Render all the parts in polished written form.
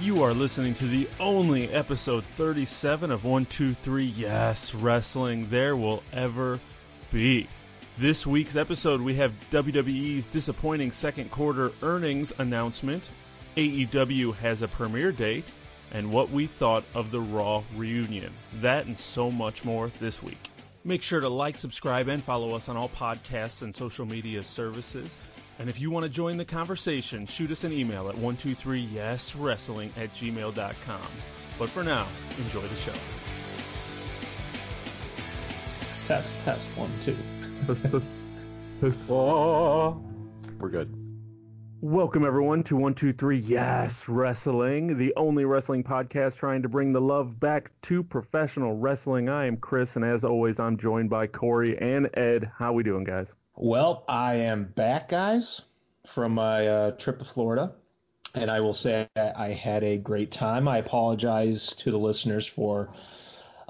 You are listening to the only episode 37 of 123 Yes Wrestling There Will Ever Be. This week's episode, we have WWE's disappointing second quarter earnings announcement, AEW has a premiere date, and what we thought of the Raw Reunion. That and so much more this week. Make sure to like, subscribe, and follow us on all podcasts and social media services. And if you want to join the conversation, shoot us an email at 123yeswrestling@gmail.com. But for now, enjoy the show. Test, 1, 2. We're good. Welcome, everyone, to 123 Yes Wrestling, the only wrestling podcast trying to bring the love back to professional wrestling. I am Chris, and as always, I'm joined by Corey and Ed. How we doing, guys? Well, I am back, guys, from my trip to Florida, and I will say I had a great time. I apologize to the listeners for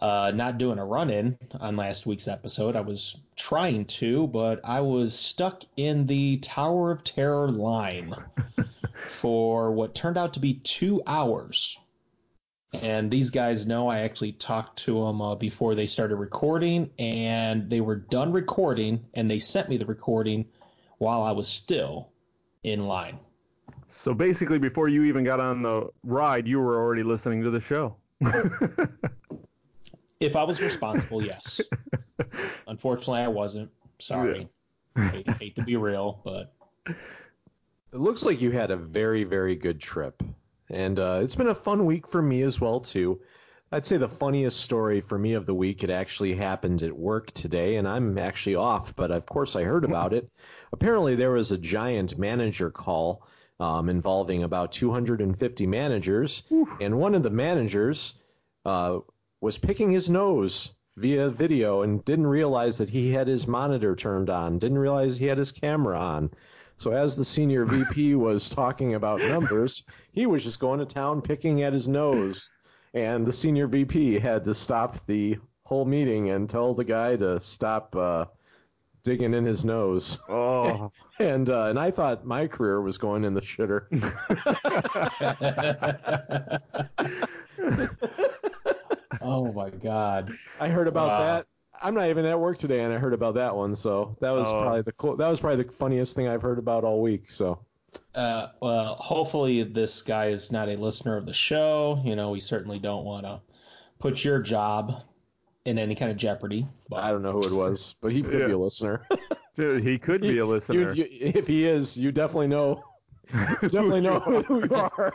not doing a run-in on last week's episode. I was trying to, but I was stuck in the Tower of Terror line for what turned out to be 2 hours. And these guys know I actually talked to them before they started recording, and they were done recording, and they sent me the recording while I was still in line. So basically, before you even got on the ride, you were already listening to the show. If I was responsible, yes. Unfortunately, I wasn't. Sorry. Yeah. I hate to be real, but... It looks like you had a very, very good trip. And it's been a fun week for me as well, too. I'd say the funniest story for me of the week, it actually happened at work today, and I'm actually off, but of course I heard about it. Apparently there was a giant manager call involving about 250 managers, and one of the managers was picking his nose via video and didn't realize that he had his monitor turned on, didn't realize he had his camera on. So as the senior VP was talking about numbers, he was just going to town picking at his nose, and the senior VP had to stop the whole meeting and tell the guy to stop digging in his nose. Oh, and I thought my career was going in the shitter. Oh my God! I heard about that. I'm not even at work today, and I heard about that one. So that was probably the funniest thing I've heard about all week. So, well, hopefully this guy is not a listener of the show. You know, we certainly don't want to put your job in any kind of jeopardy. But... I don't know who it was, but he could be a listener. Dude, he could be a listener. If he is, you definitely know. Who you are.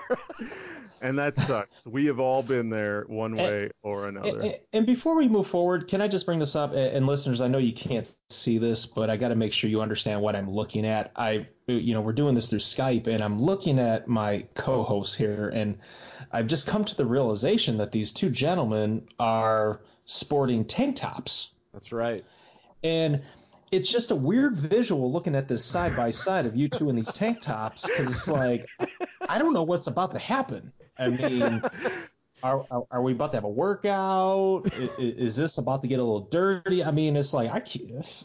And that sucks. We have all been there one way or another. And before we move forward, can I just bring this up? And listeners, I know you can't see this, but I got to make sure you understand what I'm looking at. We're doing this through Skype, and I'm looking at my co-host here, and I've just come to the realization that these two gentlemen are sporting tank tops. That's right. And it's just a weird visual looking at this side by side of you two in these tank tops, because it's like, I don't know what's about to happen. I mean, are we about to have a workout? Is this about to get a little dirty? I mean, it's like, there's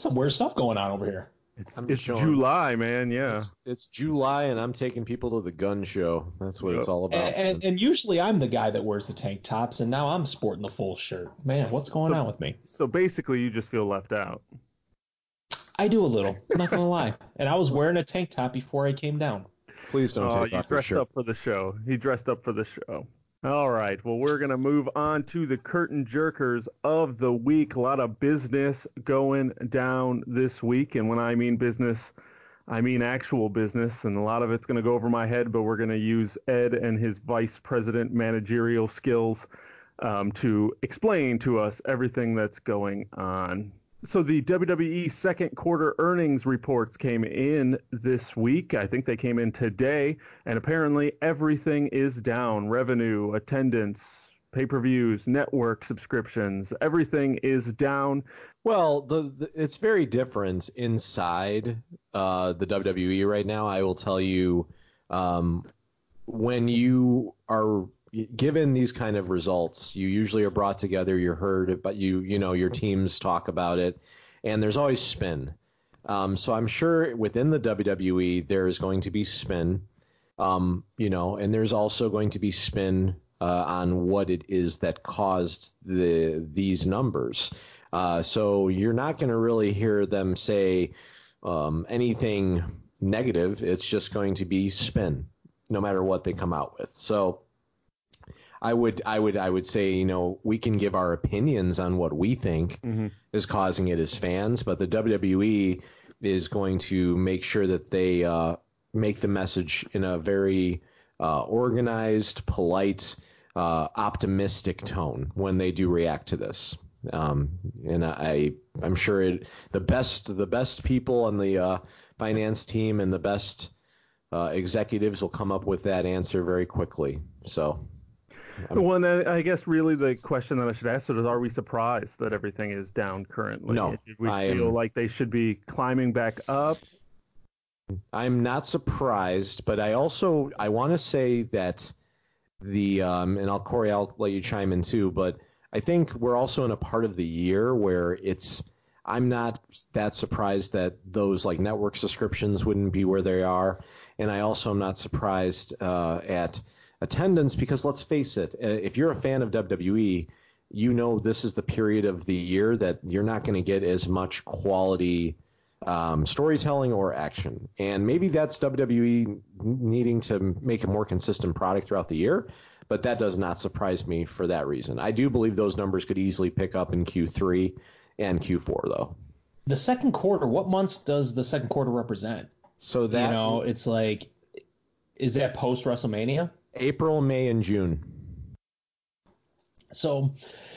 some weird stuff going on over here. It's July, man. Yeah, it's July, and I'm taking people to the gun show. That's what it's all about. And usually I'm the guy that wears the tank tops, and now I'm sporting the full shirt. Man, what's going on with me? So basically, you just feel left out. I do a little. I'm not gonna lie. And I was wearing a tank top before I came down. Please don't take off your shirt. He dressed up for the show. All right. Well, we're going to move on to the curtain jerkers of the week. A lot of business going down this week. And when I mean business, I mean actual business. And a lot of it's going to go over my head, but we're going to use Ed and his vice president managerial skills to explain to us everything that's going on. So the WWE second quarter earnings reports came in this week. I think they came in today, and apparently everything is down. Revenue, attendance, pay-per-views, network subscriptions, everything is down. Well, it's very different inside the WWE right now. I will tell you, when you are given these kind of results, you usually are brought together, you're heard, but your teams talk about it, and there's always spin. So I'm sure within the WWE there is going to be spin. And there's also going to be spin on what it is that caused these numbers. So you're not going to really hear them say anything negative. It's just going to be spin, no matter what they come out with. So I would say, we can give our opinions on what we think is causing it as fans, but the WWE is going to make sure that they make the message in a very organized, polite, optimistic tone when they do react to this. And I'm sure the best people on the finance team and the best executives will come up with that answer very quickly. So. Well, and I guess really the question that I should ask is, are we surprised that everything is down currently? No. Did we feel like they should be climbing back up? I'm not surprised, but I want to say that Corey, I'll let you chime in too, but I think we're also in a part of the year where I'm not that surprised that those network subscriptions wouldn't be where they are. And I also am not surprised at attendance, because let's face it, if you're a fan of WWE, this is the period of the year that you're not going to get as much quality storytelling or action. And maybe that's WWE needing to make a more consistent product throughout the year, but that does not surprise me for that reason. I do believe those numbers could easily pick up in Q3 and Q4, though. The second quarter, what months does the second quarter represent? So that... is that post-WrestleMania? April, May, and June. So,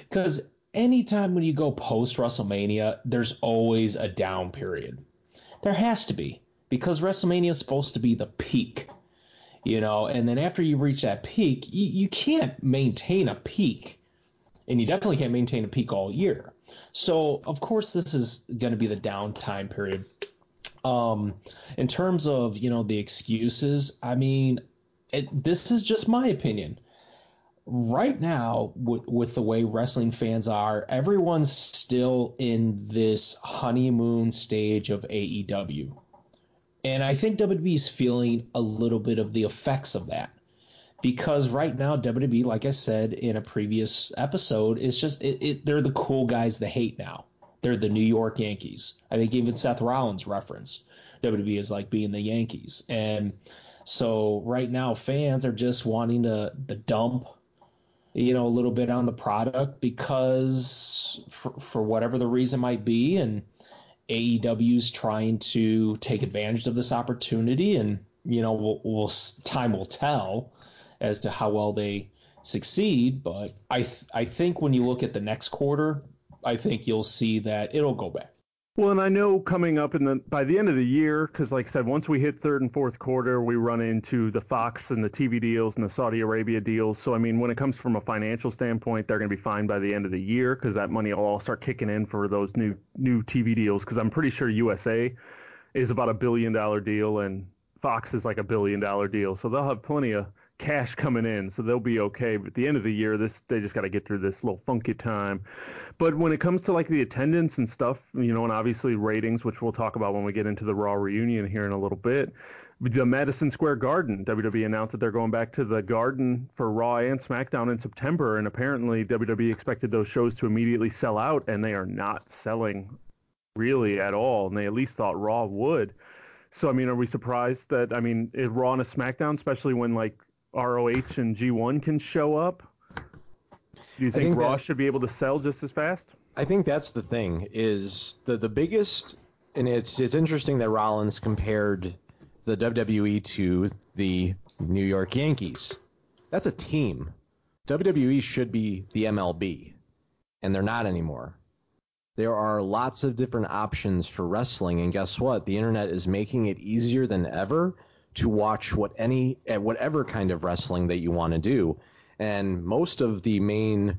because anytime when you go post-WrestleMania, there's always a down period. There has to be, because WrestleMania is supposed to be the peak, and then after you reach that peak, you can't maintain a peak, and you definitely can't maintain a peak all year. So, of course, this is going to be the downtime period. In terms of, the excuses, this is just my opinion. Right now, with the way wrestling fans are, everyone's still in this honeymoon stage of AEW. And I think WWE is feeling a little bit of the effects of that. Because right now, WWE, like I said in a previous episode, it's just they're the cool guys they hate now. They're the New York Yankees. I think even Seth Rollins referenced WWE as like being the Yankees. And so right now fans are just wanting to dump, a little bit on the product, because for whatever the reason might be, and AEW's trying to take advantage of this opportunity, and time will tell as to how well they succeed. But I think when you look at the next quarter, I think you'll see that it'll go back. Well, and I know coming up by the end of the year, because like I said, once we hit third and fourth quarter, we run into the Fox and the TV deals and the Saudi Arabia deals. So, when it comes from a financial standpoint, they're going to be fine by the end of the year, because that money will all start kicking in for those new TV deals, because I'm pretty sure USA is about $1 billion deal and Fox is like $1 billion deal. So they'll have plenty of cash coming in, so they'll be okay. But at the end of the year, they just got to get through this little funky time. But when it comes to the attendance and stuff, and obviously ratings, which we'll talk about when we get into the Raw Reunion here in a little bit, the Madison Square Garden, WWE announced that they're going back to the Garden for Raw and SmackDown in September, and apparently WWE expected those shows to immediately sell out, and they are not selling really at all, and they at least thought Raw would. So, are we surprised that, if Raw and a SmackDown, especially when, ROH and G1 can show up? Do you think Raw should be able to sell just as fast? I think that's the thing, is the biggest, and it's interesting that Rollins compared the WWE to the New York Yankees. That's a team. WWE should be the MLB, and they're not anymore. There are lots of different options for wrestling, and guess what? The internet is making it easier than ever to watch whatever kind of wrestling that you want to do. And most of the main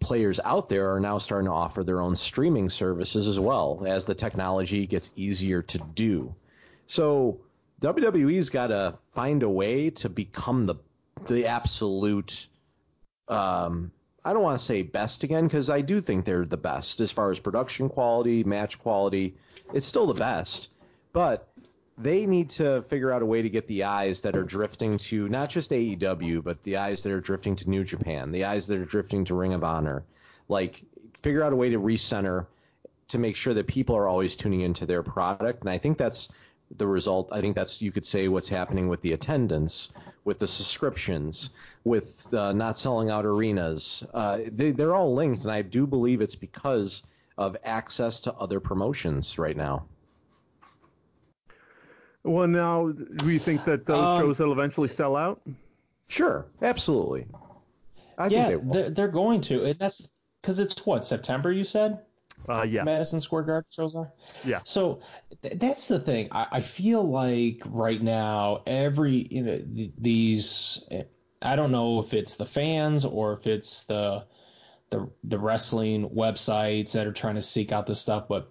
players out there are now starting to offer their own streaming services as well, as the technology gets easier to do. So WWE's got to find a way to become the absolute, I don't want to say best again, because I do think they're the best as far as production quality, match quality. It's still the best, but they need to figure out a way to get the eyes that are drifting to not just AEW, but the eyes that are drifting to New Japan, the eyes that are drifting to Ring of Honor. Like, figure out a way to recenter to make sure that people are always tuning into their product. And I think that's the result. I think that's, you could say, what's happening with the attendance, with the subscriptions, with not selling out arenas. They're all linked, and I do believe it's because of access to other promotions right now. Well, now, do you think that those shows will eventually sell out? Sure, absolutely. I think they will. They're going to. And that's because it's what, September, you said? Yeah. Madison Square Garden shows are? Yeah. So that's the thing. I feel like right now, these, I don't know if it's the fans or if it's the wrestling websites that are trying to seek out this stuff, but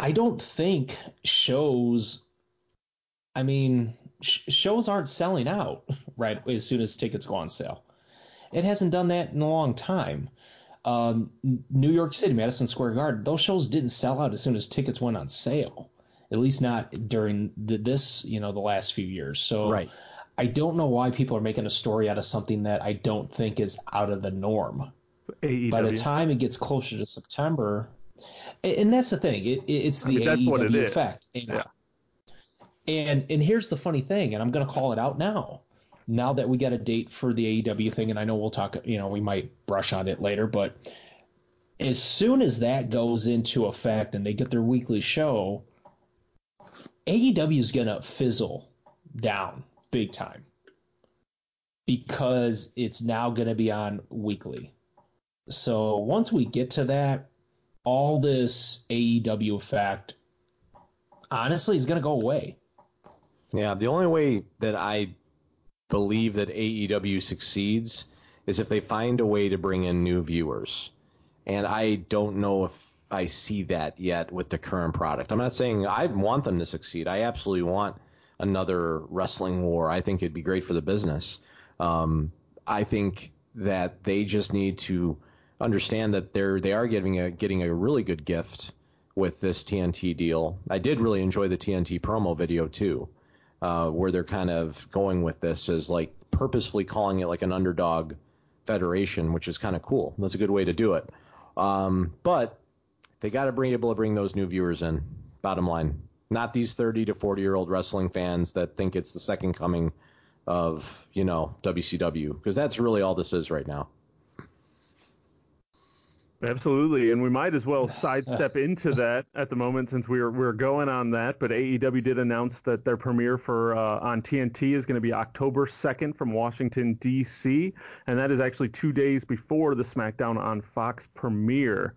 I don't think shows aren't selling out right as soon as tickets go on sale. It hasn't done that in a long time. New York City, Madison Square Garden, those shows didn't sell out as soon as tickets went on sale, at least not during the last few years. So right. I don't know why people are making a story out of something that I don't think is out of the norm. AEW. By the time it gets closer to September... And that's the thing. It's the AEW effect. Yeah. And here's the funny thing, and I'm going to call it out now. Now that we got a date for the AEW thing, and I know we'll talk, we might brush on it later, but as soon as that goes into effect and they get their weekly show, AEW is going to fizzle down big time because it's now going to be on weekly. So once we get to that, all this AEW effect, honestly, is going to go away. Yeah, the only way that I believe that AEW succeeds is if they find a way to bring in new viewers. And I don't know if I see that yet with the current product. I'm not saying I want them to succeed. I absolutely want another wrestling war. I think it'd be great for the business. I think that they just need to understand that they are getting a really good gift with this TNT deal. I did really enjoy the TNT promo video too, where they're kind of going with this as like purposefully calling it like an underdog federation, which is kind of cool. That's a good way to do it. But they got to be able to bring those new viewers in. Bottom line, not these 30 to 40-year-old wrestling fans that think it's the second coming of WCW, because that's really all this is right now. Absolutely, and we might as well sidestep into that at the moment since we're going on that. But AEW did announce that their premiere for on TNT is going to be October 2nd from Washington, D.C., and that is actually 2 days before the SmackDown on Fox premiere.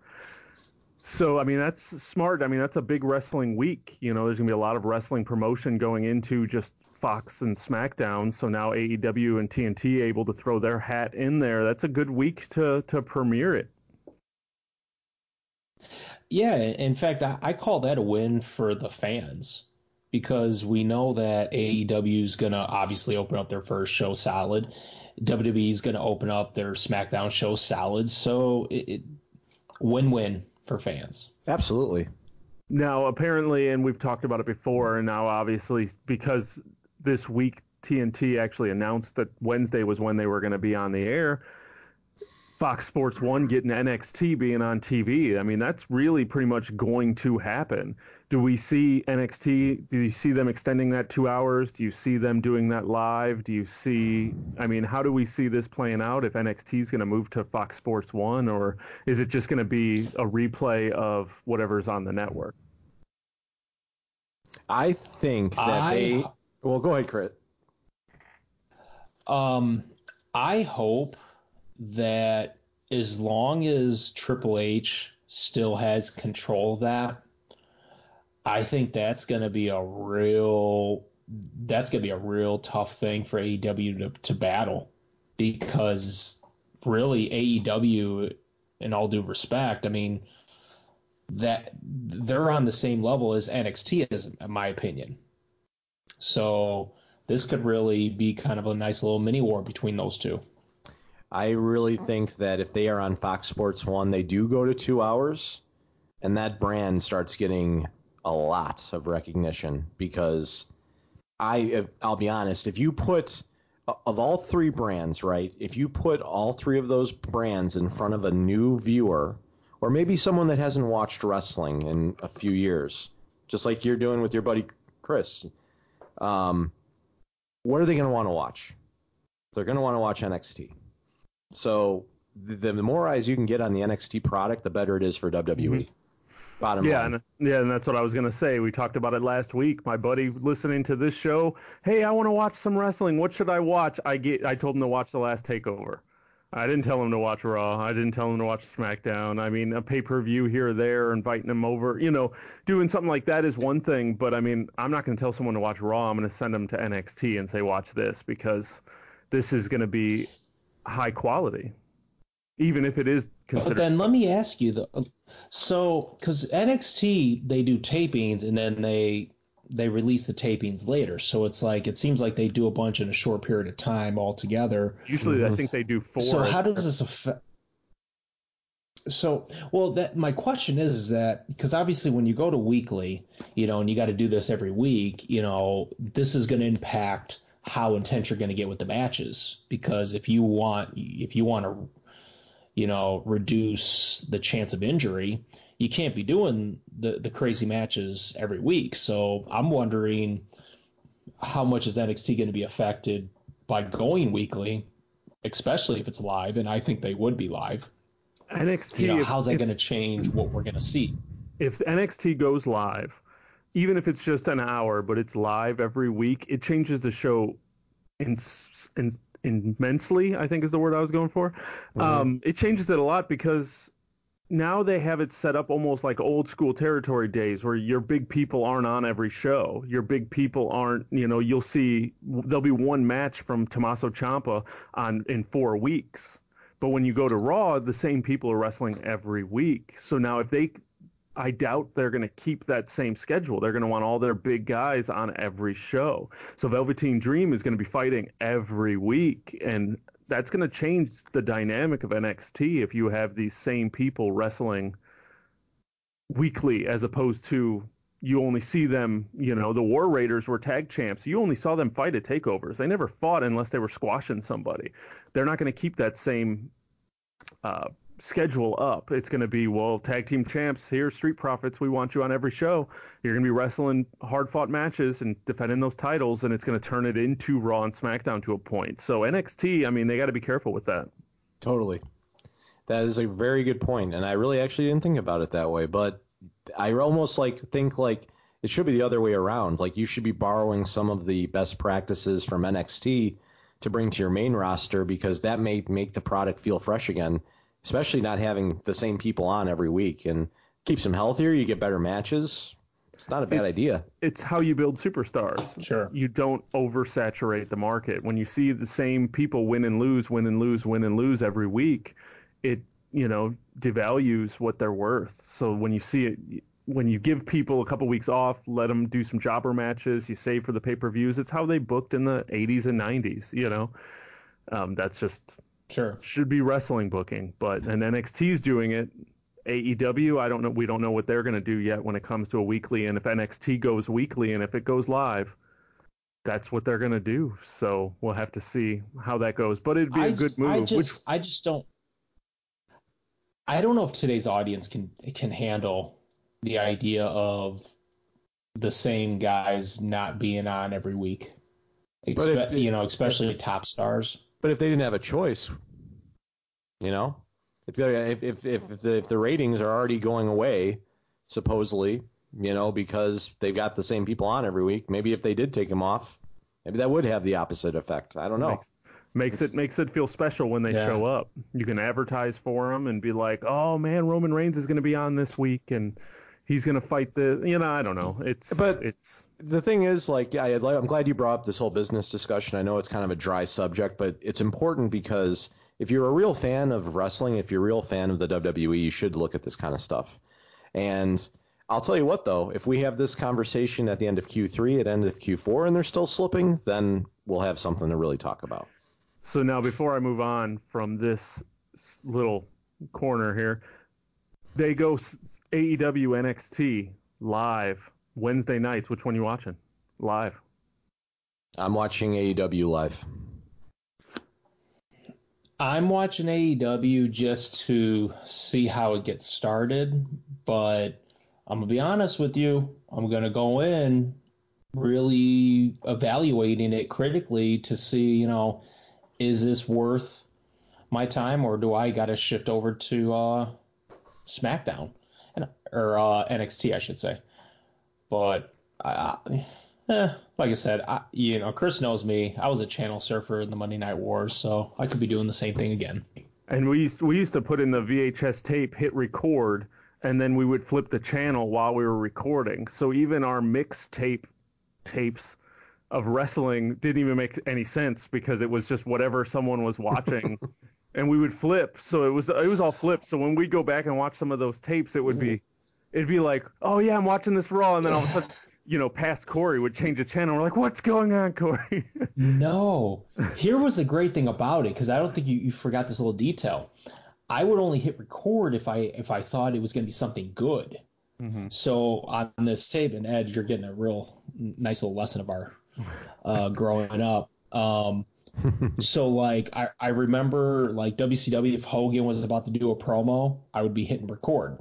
So, that's smart. That's a big wrestling week. There's going to be a lot of wrestling promotion going into just Fox and SmackDown, so now AEW and TNT able to throw their hat in there. That's a good week to premiere it. Yeah, in fact, I call that a win for the fans because we know that AEW is going to obviously open up their first show solid. WWE is going to open up their SmackDown show solid. So it win-win for fans. Absolutely. Now, apparently, and we've talked about it before, and now obviously because this week TNT actually announced that Wednesday was when they were going to be on the air, Fox Sports 1 getting NXT being on TV. That's really pretty much going to happen. Do we see NXT? Do you see them extending that 2 hours? Do you see them doing that live? Do you see, how do we see this playing out if NXT is going to move to Fox Sports 1, or is it just going to be a replay of whatever's on the network? I think that Well, go ahead, Crit. I hope that as long as Triple H still has control of that, I think that's going to be a real tough thing for AEW to battle, because really AEW, in all due respect, that they're on the same level as NXT is, in my opinion. So this could really be kind of a nice little mini war between those two. I really think that if they are on Fox Sports 1, they do go to 2 hours, and that brand starts getting a lot of recognition because I'll be honest, if you put of all three brands, right, if you put all three of those brands in front of a new viewer or maybe someone that hasn't watched wrestling in a few years, just like you're doing with your buddy Chris, what are they going to want to watch? They're going to want to watch NXT. So the more eyes you can get on the NXT product, the better it is for WWE. Mm-hmm. Bottom line. And that's what I was going to say. We talked about it last week. My buddy listening to this show, hey, I want to watch some wrestling. What should I watch? I told him to watch The Last Takeover. I didn't tell him to watch Raw. I didn't tell him to watch SmackDown. I mean, a pay-per-view here or there, inviting him over, doing something like that is one thing. But, I mean, I'm not going to tell someone to watch Raw. I'm going to send them to NXT and say, watch this, because this is going to be high quality, even if it is considered. But then let me ask you, though. So, because NXT, they do tapings, and then they release the tapings later. So it's like, it seems like they do a bunch in a short period of time altogether. Usually, I think they do 4. So how does this affect? So, well, that my question is that, because obviously when you go to weekly, and you got to do this every week, this is going to impact how intense you're going to get with the matches. Because if you want to, reduce the chance of injury, you can't be doing the crazy matches every week. So I'm wondering, how much is NXT going to be affected by going weekly, especially if it's live? And I think they would be live. NXT, how's that going to change what we're going to see? If NXT goes live, even if it's just an hour, but it's live every week, it changes the show immensely, I think is the word I was going for. Mm-hmm. It changes it a lot, because now they have it set up almost like old school territory days, where your big people aren't on every show. Your big people aren't, you'll see there'll be one match from Tommaso Ciampa in 4 weeks. But when you go to Raw, the same people are wrestling every week. So now I doubt they're going to keep that same schedule. They're going to want all their big guys on every show. So Velveteen Dream is going to be fighting every week, and that's going to change the dynamic of NXT if you have these same people wrestling weekly, as opposed to you only see them, the War Raiders were tag champs. You only saw them fight at takeovers. They never fought unless they were squashing somebody. They're not going to keep that same schedule up. It's going to be, well, tag team champs here, Street Profits, we want you on every show. You're going to be wrestling hard-fought matches and defending those titles, and it's going to turn it into Raw and SmackDown to a point. So NXT, I mean, they got to be careful with that. Totally. That is a very good point, and I really actually didn't think about it that way, but I almost think it should be the other way around. Like, you should be borrowing some of the best practices from NXT to bring to your main roster, because that may make the product feel fresh again, especially not having the same people on every week, and keeps them healthier. You get better matches. It's not a bad idea. It's how you build superstars. Sure. You don't oversaturate the market. When you see the same people win and lose every week, it, devalues what they're worth. So when you see it, when you give people a couple weeks off, let them do some jobber matches, you save for the pay-per-views. It's how they booked in the 80s and 90s, that's just... Sure. Should be wrestling booking, and NXT's doing it. AEW, I don't know. We don't know what they're going to do yet when it comes to a weekly. And if NXT goes weekly, and if it goes live, that's what they're going to do. So we'll have to see how that goes. But it'd be a good move. I don't know if today's audience can handle the idea of the same guys not being on every week. Especially top stars. But if they didn't have a choice, if the ratings are already going away, supposedly, because they've got the same people on every week, maybe if they did take them off, maybe that would have the opposite effect. I don't know. Makes it feel special when they show up. You can advertise for them and be like, oh man, Roman Reigns is going to be on this week and he's going to fight the, I don't know. The thing is, I'm glad you brought up this whole business discussion. I know it's kind of a dry subject, but it's important, because if you're a real fan of wrestling, if you're a real fan of the WWE, you should look at this kind of stuff. And I'll tell you what, though, if we have this conversation at the end of Q3, at the end of Q4, and they're still slipping, then we'll have something to really talk about. So now, before I move on from this little corner here, they go AEW, NXT, live Wednesday nights. Which one are you watching live? I'm watching AEW live. I'm watching AEW just to see how it gets started, but I'm going to be honest with you. I'm going to go in really evaluating it critically to see, you know, is this worth my time, or do I got to shift over to SmackDown or NXT, I should say. But like I said, you know, Chris knows me. I was a channel surfer in the Monday Night Wars, so I could be doing the same thing again. And we used to put in the VHS tape, hit record, and then we would flip the channel while we were recording. So even our mixtapes of wrestling didn't even make any sense because it was just whatever someone was watching. And we would flip. So it was all flipped. So when we'd go back and watch some of those tapes, it'd be like, oh yeah, I'm watching this Raw, and then all of a sudden, you know, past Corey would change the channel. We're like, what's going on, Corey? No. Here was the great thing about it, because I don't think you forgot this little detail. I would only hit record if I thought it was going to be something good. Mm-hmm. So on this tape, and Ed, you're getting a real nice little lesson of our growing up. So like I remember like WCW, if Hogan was about to do a promo, I would be hitting record,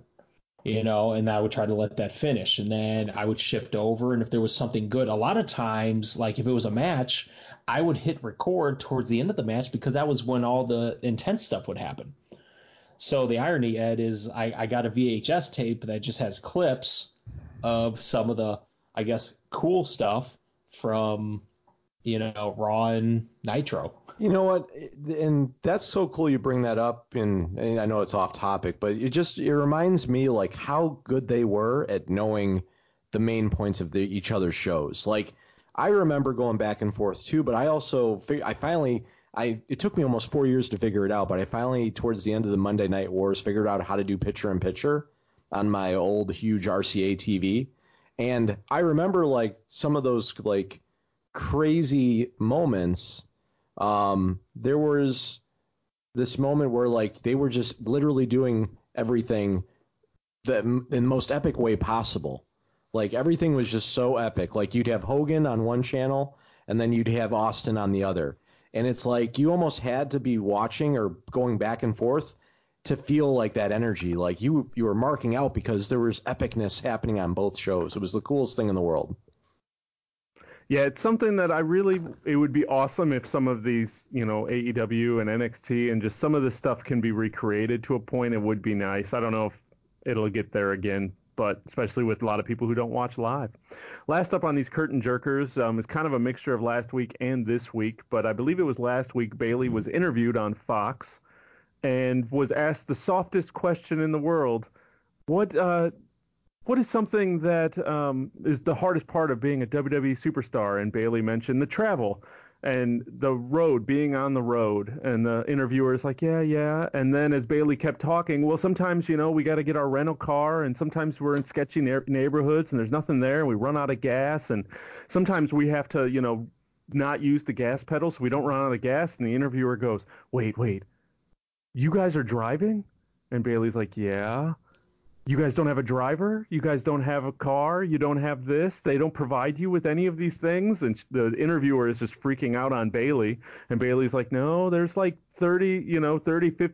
you know, and I would try to let that finish, and then I would shift over. And if there was something good, a lot of times, like if it was a match, I would hit record towards the end of the match because that was when all the intense stuff would happen. So the irony, Ed, is I got a VHS tape that just has clips of some of the, I guess, cool stuff from, you know, Raw and Nitro. You know what? And that's so cool you bring that up. And I know it's off topic, but it reminds me like how good they were at knowing the main points of each other's shows. Like I remember going back and forth too, but I also, it took me almost 4 years to figure it out, but I finally, towards the end of the Monday Night Wars, figured out how to do picture-in-picture on my old huge RCA TV. And I remember like some of those like crazy moments. There was this moment where like they were just literally doing everything in the most epic way possible. Like everything was just so epic. Like you'd have Hogan on one channel and then you'd have Austin on the other. And it's like you almost had to be watching or going back and forth to feel like that energy. Like you were marking out because there was epicness happening on both shows. It was the coolest thing in the world. Yeah, it's something that it would be awesome if some of these, you know, AEW and NXT and just some of this stuff can be recreated to a point. It would be nice. I don't know if it'll get there again, but especially with a lot of people who don't watch live. Last up on these curtain jerkers is kind of a mixture of last week and this week, but I believe it was last week Bayley was interviewed on Fox and was asked the softest question in the world. What is something that is the hardest part of being a WWE superstar? And Bayley mentioned the travel and the road, being on the road. And the interviewer is like, yeah. And then as Bayley kept talking, well, sometimes, you know, we got to get our rental car, and sometimes we're in sketchy neighborhoods and there's nothing there and we run out of gas. And sometimes we have to, you know, not use the gas pedal so we don't run out of gas. And the interviewer goes, wait, you guys are driving? And Bayley's like, yeah. You guys don't have a driver? You guys don't have a car? You don't have this? They don't provide you with any of these things? And the interviewer is just freaking out on Bayley. And Bayley's like, no, there's like 30, 50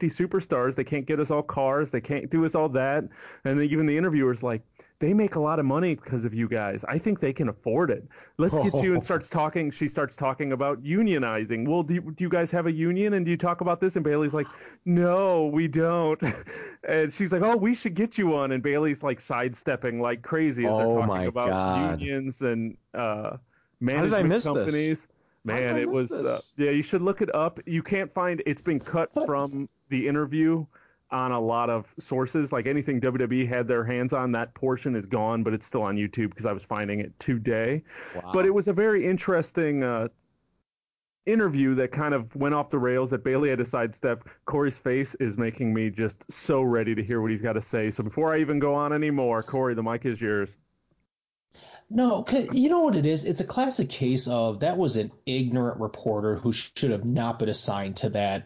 superstars. They can't get us all cars. They can't do us all that. And then even the interviewer's like, they make a lot of money because of you guys. I think they can afford it. Let's get you. And she starts talking about unionizing. Well, do you guys have a union? And do you talk about this? And Bayley's like, no, we don't. And she's like, oh, we should get you one. And Bayley's like sidestepping like crazy as they're talking about unions and management companies. How did I miss this? Man, it was yeah. You should look it up. You can't find it's been cut from the interview on a lot of sources. Like anything WWE had their hands on, that portion is gone, but it's still on YouTube because I was finding it today. Wow. But it was a very interesting interview that kind of went off the rails that Bayley had to sidestep. Corey's face is making me just so ready to hear what he's got to say. So before I even go on anymore, Corey, the mic is yours. No, you know what it is? It's a classic case of that was an ignorant reporter who should have not been assigned to that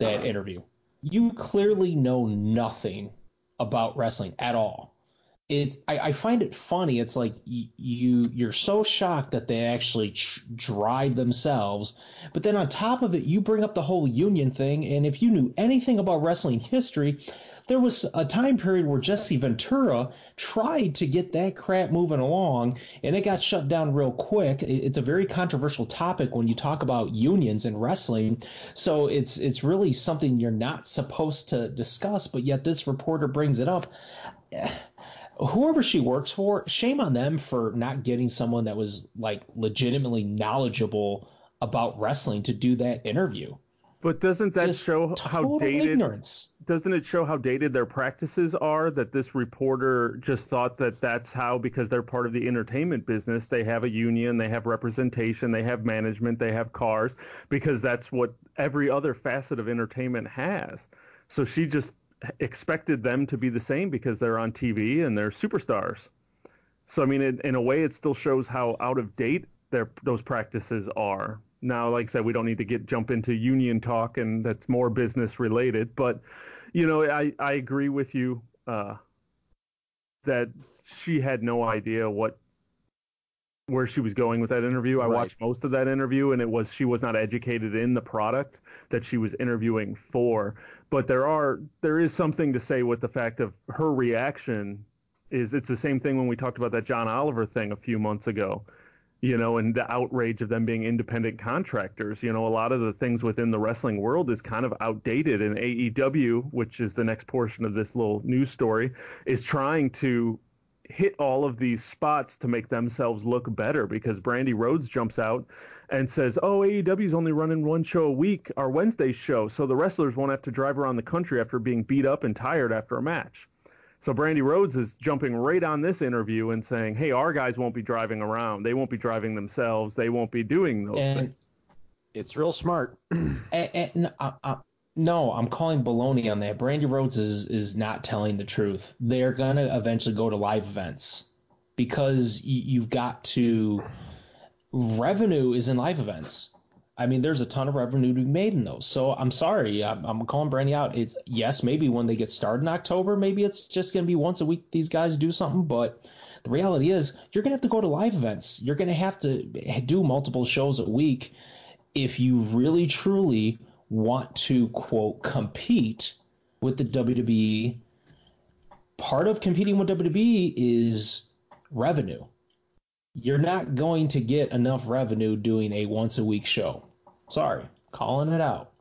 interview. You clearly know nothing about wrestling at all. I find it funny. It's like you're so shocked that they actually dried themselves, but then on top of it, you bring up the whole union thing. And if you knew anything about wrestling history, there was a time period where Jesse Ventura tried to get that crap moving along, and it got shut down real quick. It's a very controversial topic when you talk about unions in wrestling, so it's really something you're not supposed to discuss. But yet this reporter brings it up. Whoever she works for, shame on them for not getting someone that was like legitimately knowledgeable about wrestling to do that interview. But doesn't that just show how dated ignorance? Doesn't it show how dated their practices are? That this reporter just thought that that's how, because they're part of the entertainment business, they have a union, they have representation, they have management, they have cars, because that's what every other facet of entertainment has. So she just expected them to be the same because they're on TV and they're superstars. So, I mean, in a way, it still shows how out of date those practices are. Now, like I said, we don't need to jump into union talk, and that's more business related. But, you know, I agree with you that she had no idea where she was going with that interview. I watched most of that interview, and she was not educated in the product that she was interviewing for. But there is something to say with the fact of her reaction. Is it's the same thing when we talked about that John Oliver thing a few months ago, you know, and the outrage of them being independent contractors. You know, a lot of the things within the wrestling world is kind of outdated, and AEW, which is the next portion of this little news story, is trying to hit all of these spots to make themselves look better, because Brandy Rhodes jumps out and says, oh, AEW's only running one show a week, our Wednesday show, so the wrestlers won't have to drive around the country after being beat up and tired after a match. So Brandy Rhodes is jumping right on this interview and saying, hey, our guys won't be driving around. They won't be driving themselves. They won't be doing those things. It's real smart. No, I'm calling baloney on that. Brandy Rhodes is not telling the truth. They're going to eventually go to live events, because you've got to – revenue is in live events. I mean, there's a ton of revenue to be made in those. So I'm sorry. I'm calling Brandy out. It's yes, maybe when they get started in October, maybe it's just going to be once a week these guys do something. But the reality is you're going to have to go to live events. You're going to have to do multiple shows a week if you really, truly – want to, quote, compete with the WWE. Part of competing with WWE is revenue. You're not going to get enough revenue doing a once-a-week show. Sorry, calling it out.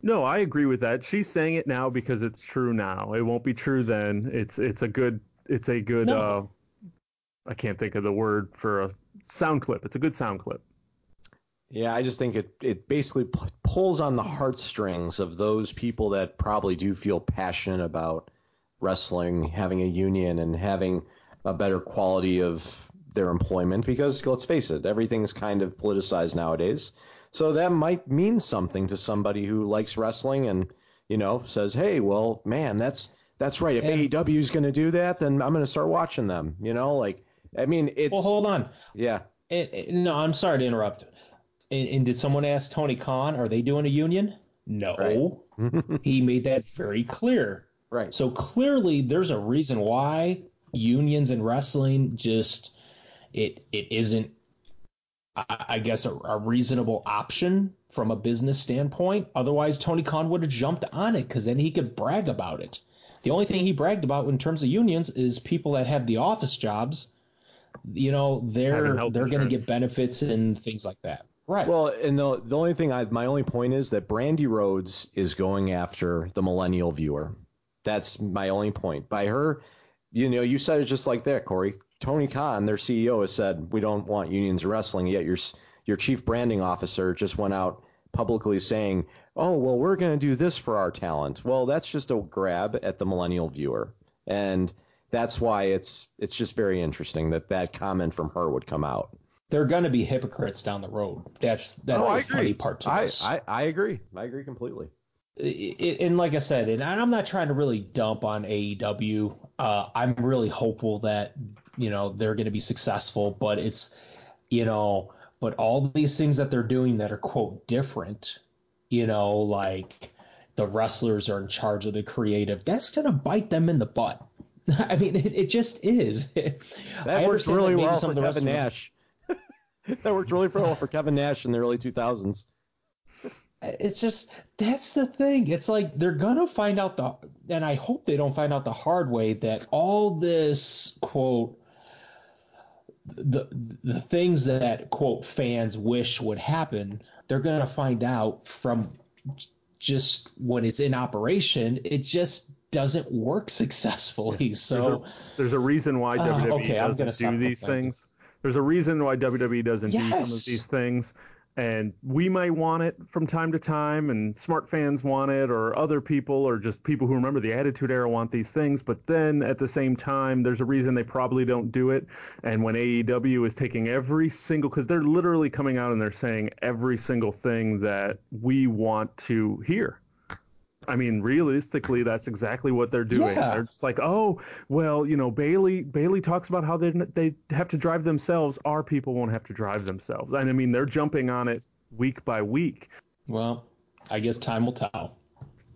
No, I agree with that. She's saying it now because it's true now. It won't be true then. It's a good. No. I can't think of the word for a sound clip. It's a good sound clip. Yeah, I just think it basically pulls on the heartstrings of those people that probably do feel passionate about wrestling, having a union, and having a better quality of their employment. Because, let's face it, everything's kind of politicized nowadays. So that might mean something to somebody who likes wrestling and, you know, says, hey, well, man, that's right. If AEW is going to do that, then I'm going to start watching them. You know, like, I mean, it's... Well, hold on. Yeah. No, I'm sorry to interrupt. And did someone ask Tony Khan, are they doing a union? No. Right. He made that very clear. Right. So clearly there's a reason why unions in wrestling just, it isn't, I guess, a reasonable option from a business standpoint. Otherwise, Tony Khan would have jumped on it, because then he could brag about it. The only thing he bragged about in terms of unions is people that have the office jobs, you know, they're going to get benefits and things like that. Right. Well, and the only thing my only point is that Brandy Rhodes is going after the millennial viewer. That's my only point. By her, you know, you said it just like that, Corey. Tony Khan, their CEO, has said we don't want unions in wrestling. Yet your chief branding officer just went out publicly saying, "Oh, well, we're going to do this for our talent." Well, that's just a grab at the millennial viewer, and that's why it's just very interesting that comment from her would come out. They're going to be hypocrites down the road. That's the funny part to this. I agree. I agree completely. And like I said, and I'm not trying to really dump on AEW. I'm really hopeful that, you know, they're going to be successful. But it's, you know, but all these things that they're doing that are, quote, different, you know, like the wrestlers are in charge of the creative, that's going to bite them in the butt. I mean, it just is. That worked really well for Kevin Nash. That worked really well for Kevin Nash in the early 2000s. It's just, that's the thing. It's like they're going to find out and I hope they don't find out the hard way that all this, quote, the things that, quote, fans wish would happen, they're going to find out from just when it's in operation. It just doesn't work successfully. So there's a reason why WWE doesn't do these things. There's a reason why WWE doesn't do some of these things. And we might want it from time to time, and smart fans want it, or other people, or just people who remember the Attitude Era want these things. But then, at the same time, there's a reason they probably don't do it. And when AEW is taking every single... Because they're literally coming out and they're saying every single thing that we want to hear. I mean, realistically, that's exactly what they're doing. Yeah. They're just like, oh, well, you know, Bayley talks about how they have to drive themselves. Our people won't have to drive themselves. And I mean, they're jumping on it week by week. Well, I guess time will tell.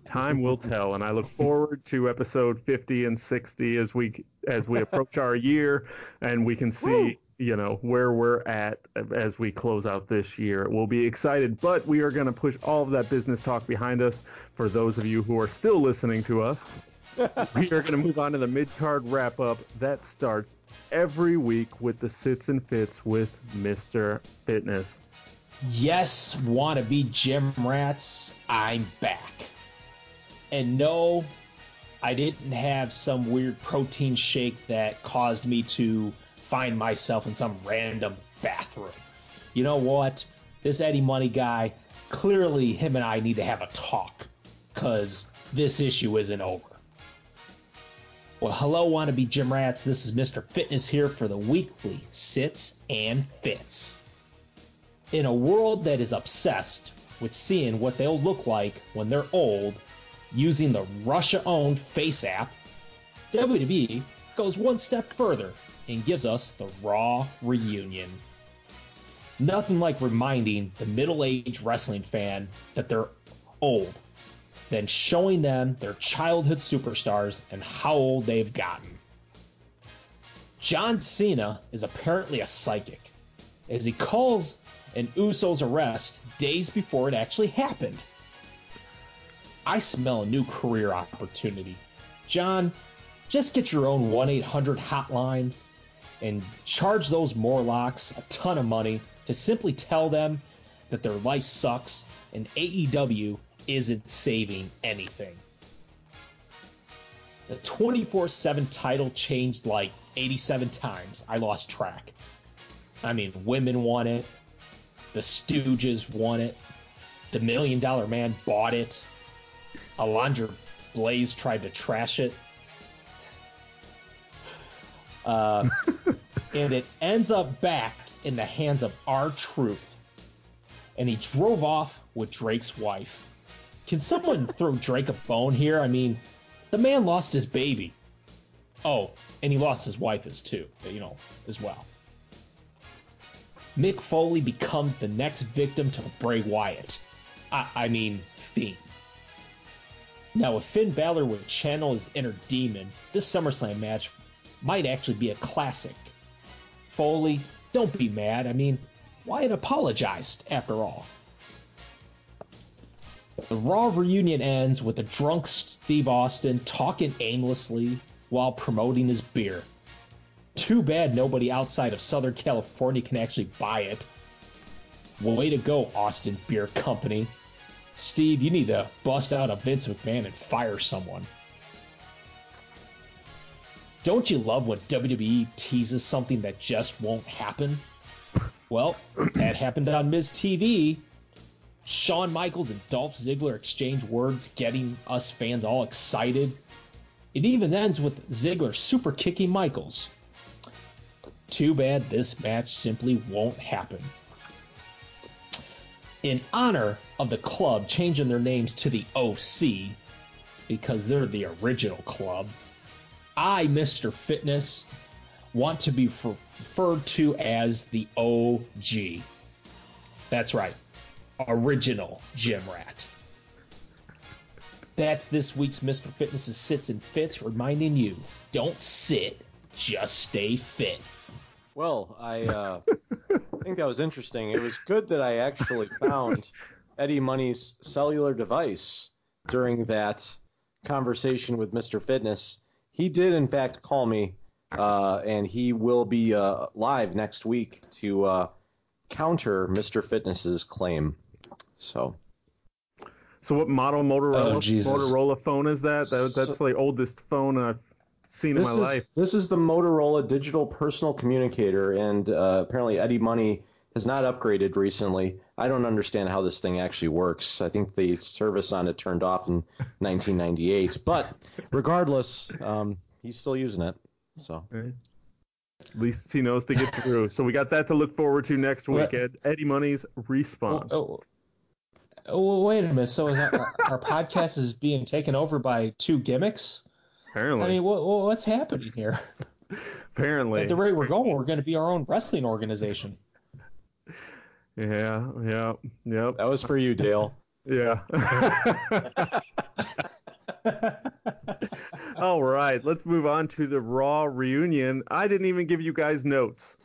Time will tell, and I look forward to episode 50 and 60 as we approach our year, and we can see... Woo! You know, where we're at as we close out this year. We'll be excited, but we are going to push all of that business talk behind us. For those of you who are still listening to us, we are going to move on to the mid-card wrap-up that starts every week with the sits and fits with Mr. Fitness. Yes, wannabe gym rats, I'm back. And no, I didn't have some weird protein shake that caused me to find myself in some random bathroom. You know what? This Eddie Money guy, clearly him and I need to have a talk, because this issue isn't over. Well, hello, wannabe gym rats. This is Mr. Fitness here for the weekly Sits and Fits. In a world that is obsessed with seeing what they'll look like when they're old using the Russia-owned Face app, WWE goes one step further and gives us the Raw Reunion. Nothing like reminding the middle-aged wrestling fan that they're old, then showing them their childhood superstars and how old they've gotten. John Cena is apparently a psychic, as he calls an Uso's arrest days before it actually happened. I smell a new career opportunity. John, just get your own 1-800 hotline and charge those Morlocks a ton of money to simply tell them that their life sucks and AEW isn't saving anything. The 24/7 title changed like 87 times. I lost track. I mean, women won it. The Stooges won it. The Million Dollar Man bought it. Alundra Blayze tried to trash it. And it ends up back in the hands of R-Truth, and he drove off with Drake's wife. Can someone throw Drake a bone here? I mean, the man lost his baby. Oh, and he lost his wife as well. Mick Foley becomes the next victim to Bray Wyatt. Fiend. Now, if Finn Balor would channel his inner demon, this SummerSlam match might actually be a classic. Foley, don't be mad. I mean, Wyatt apologized, after all. The Raw Reunion ends with a drunk Steve Austin talking aimlessly while promoting his beer. Too bad nobody outside of Southern California can actually buy it. Way to go, Austin Beer Company. Steve, you need to bust out a Vince McMahon and fire someone. Don't you love when WWE teases something that just won't happen? Well, that happened on Miz TV. Shawn Michaels and Dolph Ziggler exchange words, getting us fans all excited. It even ends with Ziggler super kicking Michaels. Too bad this match simply won't happen. In honor of the club changing their names to the OC, because they're the original club, I, Mr. Fitness, want to be referred to as the OG. That's right. Original Gym Rat. That's this week's Mr. Fitness's Sits and Fits, reminding you, don't sit, just stay fit. Well, I think that was interesting. It was good that I actually found Eddie Money's cellular device during that conversation with Mr. Fitness. He did, in fact, call me, and he will be live next week to counter Mr. Fitness's claim. So what model Motorola phone is that? That's the oldest phone I've seen in my life. This is the Motorola Digital Personal Communicator, and apparently Eddie Money has not upgraded recently. I don't understand how this thing actually works. I think the service on it turned off in 1998. But regardless, he's still using it. So at least he knows to get through. So we got that to look forward to next week. Eddie Money's response. Oh, wait a minute. So is our podcast is being taken over by two gimmicks? Apparently. I mean, what's happening here? Apparently. At the rate we're going, we're going to be our own wrestling organization. Yeah. That was for you, Dale. Yeah. All right, let's move on to the Raw Reunion. I didn't even give you guys notes.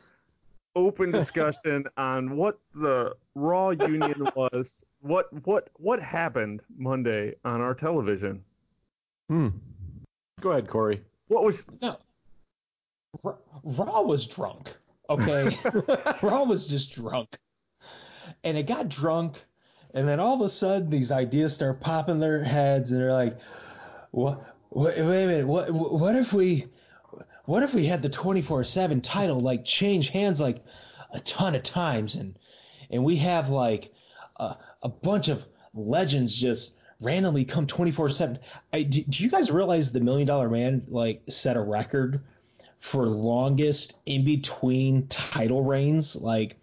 Open discussion on what the Raw Union was. What happened Monday on our television? Go ahead, Corey. What was... No. Raw was drunk, okay? Raw was just drunk. And it got drunk, and then all of a sudden these ideas start popping their heads, and they're like, what if we had the 24/7 title like change hands like a ton of times, and we have like a bunch of legends just randomly come 24/7. Do you guys realize the Million Dollar Man like set a record for longest in between title reigns? Like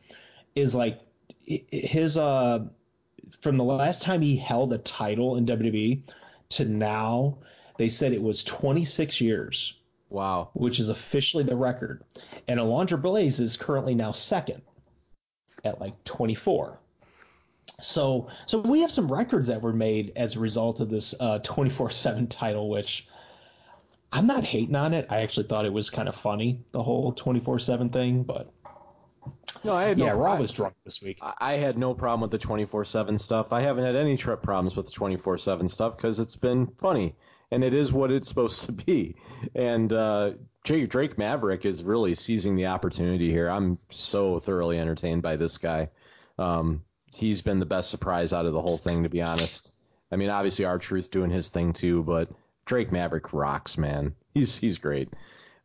is like his from the last time he held a title in WWE to now, they said it was 26 years. Wow. Which is officially the record. And Alundra Blayze is currently now second at like 24. So we have some records that were made as a result of this 24/7 title, which I'm not hating on it. I actually thought it was kind of funny, the whole 24/7 thing, but no, I had no problem. Raw was drunk this week. I had no problem with the 24/7 stuff. I haven't had any trip problems with the 24/7 stuff because it's been funny, and it is what it's supposed to be. And Drake Maverick is really seizing the opportunity here. I'm so thoroughly entertained by this guy. He's been the best surprise out of the whole thing, to be honest. I mean, obviously R-Truth doing his thing too, but Drake Maverick rocks, man. He's great.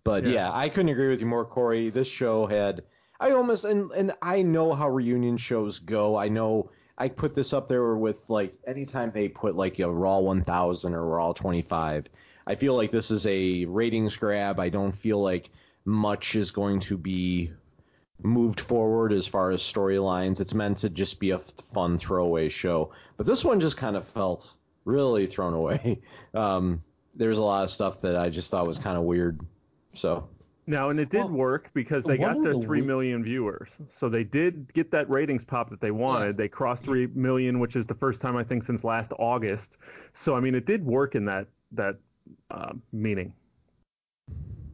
But yeah, I couldn't agree with you more, Corey. This show had... and I know how reunion shows go. I know I put this up there with like anytime they put like a Raw 1000 or Raw 25. I feel like this is a ratings grab. I don't feel like much is going to be moved forward as far as storylines. It's meant to just be a fun throwaway show. But this one just kind of felt really thrown away. There's a lot of stuff that I just thought was kind of weird. So. Now, and it did work because they got their 3 million viewers. So they did get that ratings pop that they wanted. They crossed 3 million, which is the first time, I think, since last August. So, I mean, it did work in that meaning.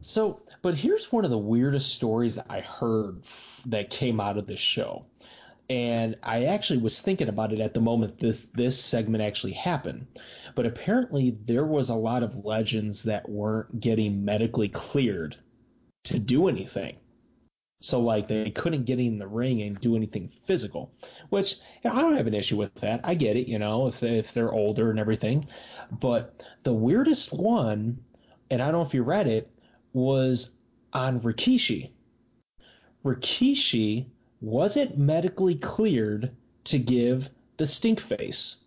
So, but here's one of the weirdest stories I heard that came out of this show. And I actually was thinking about it at the moment this segment actually happened. But apparently there was a lot of legends that weren't getting medically cleared to do anything. So like they couldn't get in the ring and do anything physical, which I don't have an issue with that. I get it, if they're older and everything. But the weirdest one, and I don't know if you read it, was on Rikishi. Rikishi wasn't medically cleared to give the stink face.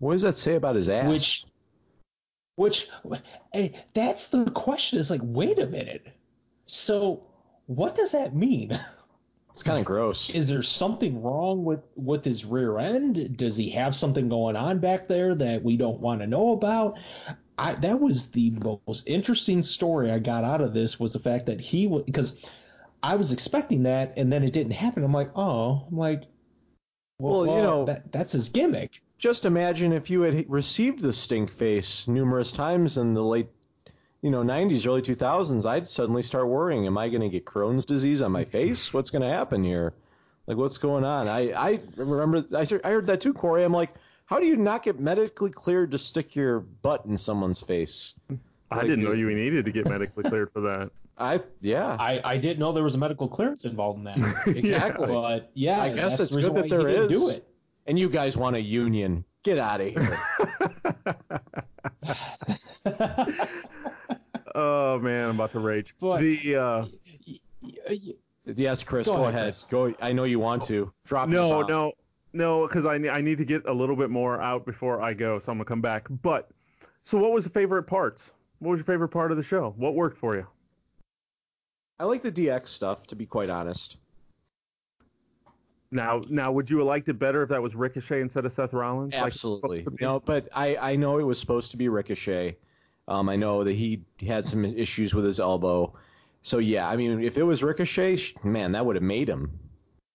What does that say about his ass? Which that's the question. It's like, wait a minute. So what does that mean? It's kind of gross. Is there something wrong with his rear end? Does he have something going on back there that we don't want to know about? That was the most interesting story I got out of this, was the fact that because I was expecting that and then it didn't happen. I'm like, Well, you know, that's his gimmick. Just imagine if you had received the stink face numerous times in the late, you know, 90s, early 2000s, I'd suddenly start worrying, am I going to get Crohn's disease on my face? What's going to happen here? Like, what's going on? I remember, I heard that too, Corey. I'm like, how do you not get medically cleared to stick your butt in someone's face? I didn't know you needed to get medically cleared for that. I didn't know there was a medical clearance involved in that. Exactly. But yeah, I guess it's good that there is. Do it. And you guys want a union. Get out of here. Oh, man, I'm about to rage. But, yes, Chris, go ahead. Chris. Go. I know you want to. Drop it. No, because I need to get a little bit more out before I go, so I'm going to come back. But, so what was the favorite parts? What was your favorite part of the show? What worked for you? I like the DX stuff, to be quite honest. Now, would you have liked it better if that was Ricochet instead of Seth Rollins? Absolutely. Like, no, but I know it was supposed to be Ricochet. I know that he had some issues with his elbow. So, yeah, I mean, if it was Ricochet, man, that would have made him.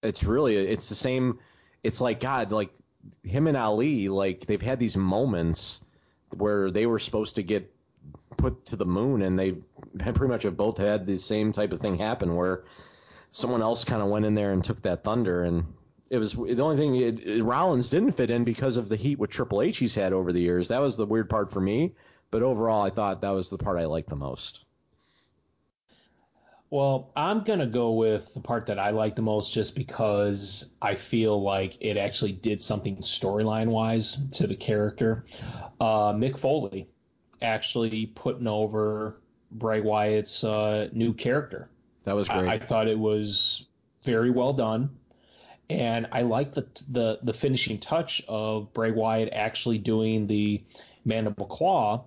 It's the same. It's like, God, like him and Ali, like they've had these moments where they were supposed to get put to the moon, and they pretty much have both had the same type of thing happen where someone else kind of went in there and took that thunder. And it was the only thing, Rollins didn't fit in because of the heat with Triple H he's had over the years. That was the weird part for me. But overall, I thought that was the part I liked the most. Well, I'm going to go with the part that I like the most just because I feel like it actually did something storyline-wise to the character. Mick Foley actually putting over Bray Wyatt's new character. That was great. I thought it was very well done. And I like the finishing touch of Bray Wyatt actually doing the mandible claw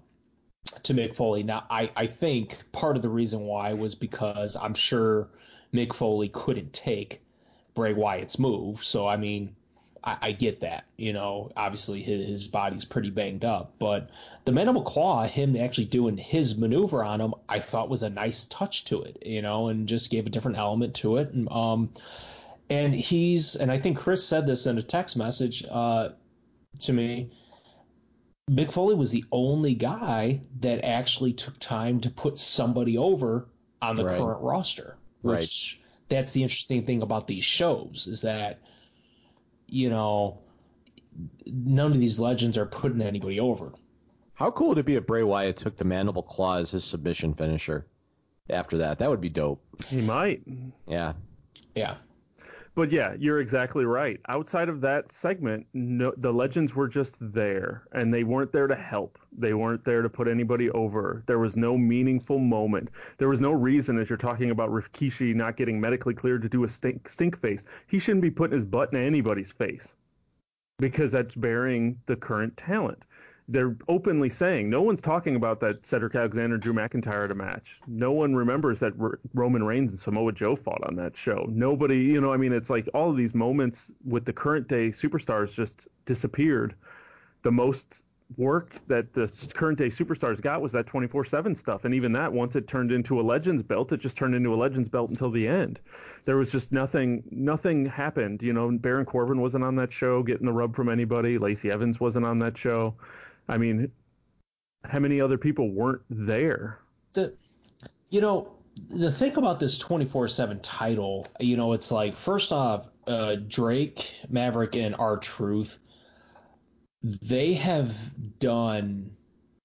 to Mick Foley. Now, I think part of the reason why was because I'm sure Mick Foley couldn't take Bray Wyatt's move. So, I mean, I get that. You know, obviously his body's pretty banged up. But the mandible claw, him actually doing his maneuver on him, I thought was a nice touch to it, you know, and just gave a different element to it. And and I think Chris said this in a text message to me, Mick Foley was the only guy that actually took time to put somebody over on the current roster. Which that's the interesting thing about these shows is that, you know, none of these legends are putting anybody over. How cool would it be if Bray Wyatt took the mandible claw as his submission finisher after that? That would be dope. He might. Yeah. But, yeah, you're exactly right. Outside of that segment, the legends were just there, and they weren't there to help. They weren't there to put anybody over. There was no meaningful moment. There was no reason, as you're talking about Rikishi not getting medically cleared to do a stink face. He shouldn't be putting his butt in anybody's face because that's burying the current talent. They're openly saying, no one's talking about that Cedric Alexander, Drew McIntyre at a match. No one remembers that Roman Reigns and Samoa Joe fought on that show. Nobody, you know, I mean, it's like all of these moments with the current day superstars just disappeared. The most work that the current day superstars got was that 24/7 stuff. And even that, once it turned into a Legends belt, it just turned into a Legends belt until the end. There was just nothing happened. You know, Baron Corbin wasn't on that show getting the rub from anybody. Lacey Evans wasn't on that show. I mean, how many other people weren't there? The thing about this 24/7 title, you know, it's like, first off, Drake, Maverick, and R-Truth, they have done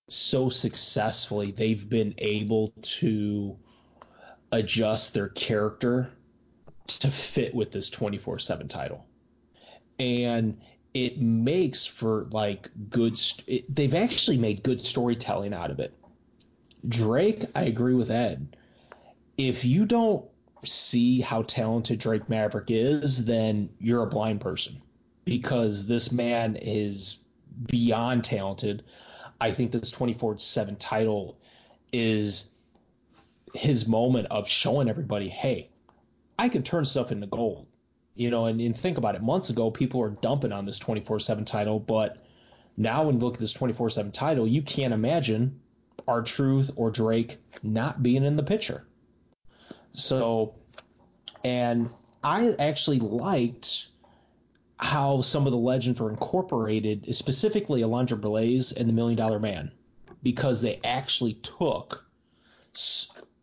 so successfully. They've been able to adjust their character to fit with this 24/7 title. And it makes for, like, good... they've actually made good storytelling out of it. Drake, I agree with Ed. If you don't see how talented Drake Maverick is, then you're a blind person. Because this man is beyond talented. I think this 24/7 title is his moment of showing everybody, hey, I can turn stuff into gold. You know, and think about it. Months ago, people were dumping on this 24/7 title, but now when you look at this 24/7 title, you can't imagine R-Truth or Drake not being in the picture. So, and I actually liked how some of the legends were incorporated, specifically Alundra Blayze and the Million Dollar Man, because they actually took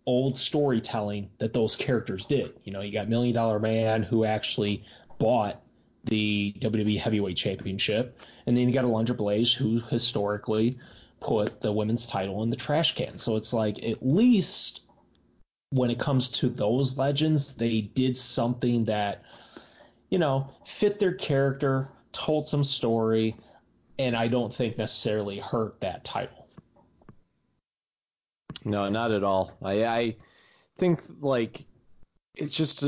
old storytelling that those characters did. You know, you got Million Dollar Man, who actually bought the WWE Heavyweight Championship, and then you got Alundra Blayze, who historically put the women's title in the trash can. So it's like, at least when it comes to those legends, they did something that, you know, fit their character, told some story, and I don't think necessarily hurt that title. No, not at all. I think, like, it's just,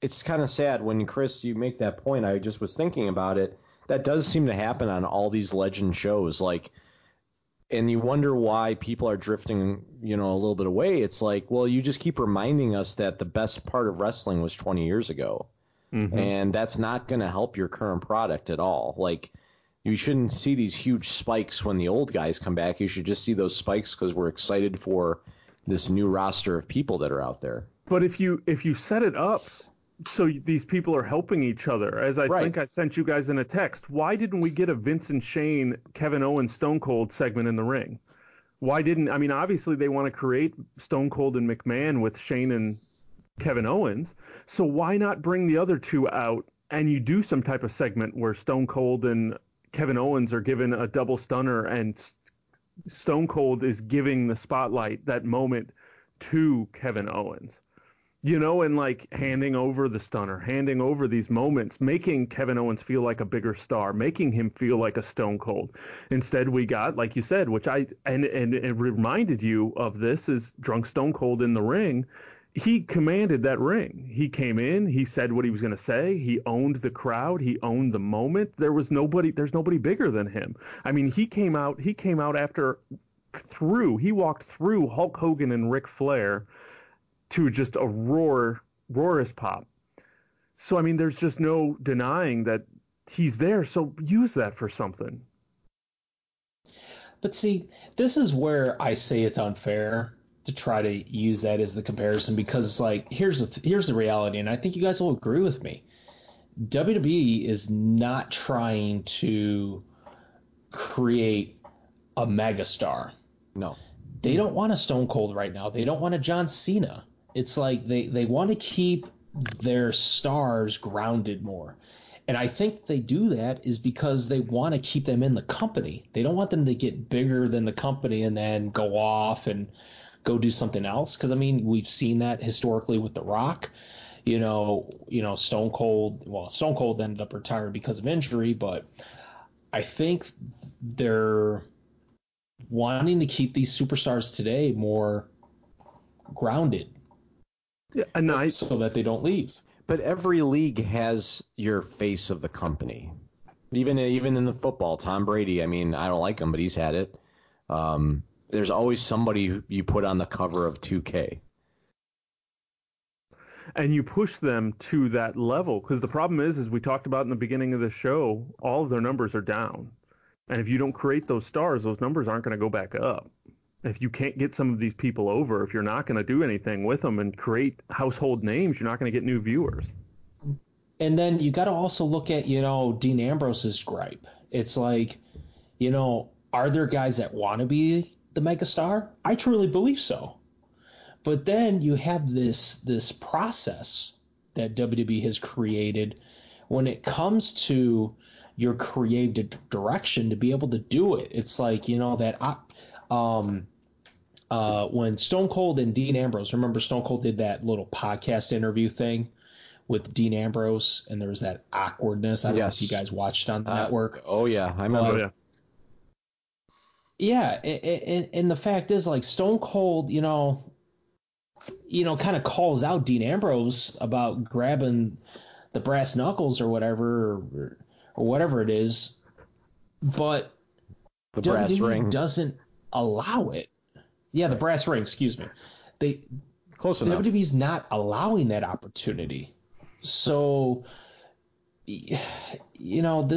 it's kind of sad when, Chris, you make that point. I just was thinking about it. That does seem to happen on all these legend shows. Like, and you wonder why people are drifting, you know, a little bit away. It's like, well, you just keep reminding us that the best part of wrestling was 20 years ago. Mm-hmm. And that's not going to help your current product at all. Like, you shouldn't see these huge spikes when the old guys come back. You should just see those spikes because we're excited for this new roster of people that are out there. But if you set it up so these people are helping each other, as I think I sent you guys in a text, why didn't we get a Vince and Shane, Kevin Owens, Stone Cold segment in the ring? Why didn't – I mean, obviously they want to create Stone Cold and McMahon with Shane and Kevin Owens, so why not bring the other two out and you do some type of segment where Stone Cold and – Kevin Owens are given a double stunner and Stone Cold is giving the spotlight, that moment, to Kevin Owens, you know, and like handing over the stunner, handing over these moments, making Kevin Owens feel like a bigger star, making him feel like a Stone Cold. Instead, we got, like you said, which I, and it reminded you of this, is drunk Stone Cold in the ring. He commanded that ring. He came in, he said what he was going to say, he owned the crowd, he owned the moment. There's nobody bigger than him. I mean, he came out he walked through Hulk Hogan and Ric Flair to just a roarous pop. So, I mean, there's just no denying that he's there, so use that for something. But see, this is where I say it's unfair to try to use that as the comparison, because, like, here's the reality, and I think you guys will agree with me. WWE is not trying to create a megastar. No. They don't want a Stone Cold right now. They don't want a John Cena. It's like they want to keep their stars grounded more. And I think they do that is because they want to keep them in the company. They don't want them to get bigger than the company and then go off and go do something else. Because, I mean, we've seen that historically with The Rock. You know, Stone Cold – well, Stone Cold ended up retiring because of injury, but I think they're wanting to keep these superstars today more grounded, so that they don't leave. But every league has your face of the company. Even in the football, Tom Brady, I mean, I don't like him, but he's had it. There's always somebody you put on the cover of 2K. And you push them to that level, because the problem is, as we talked about in the beginning of the show, all of their numbers are down. And if you don't create those stars, those numbers aren't going to go back up. If you can't get some of these people over, if you're not going to do anything with them and create household names, you're not going to get new viewers. And then you got to also look at, you know, Dean Ambrose's gripe. It's like, you know, are there guys that want to be the megastar? I truly believe so. But then you have this process that WWE has created when it comes to your creative direction to be able to do it. It's like, you know, that when Stone Cold and Dean Ambrose, remember Stone Cold did that little podcast interview thing with Dean Ambrose, and there was that awkwardness. I don't know if you guys watched on the network. Oh, yeah. I remember that. Yeah, and the fact is, like, Stone Cold, you know, kind of calls out Dean Ambrose about grabbing the brass knuckles or whatever, or whatever it is, but the brass ring doesn't allow it. Yeah, the brass ring. Excuse me. Close enough. WWE's not allowing that opportunity, so. You know,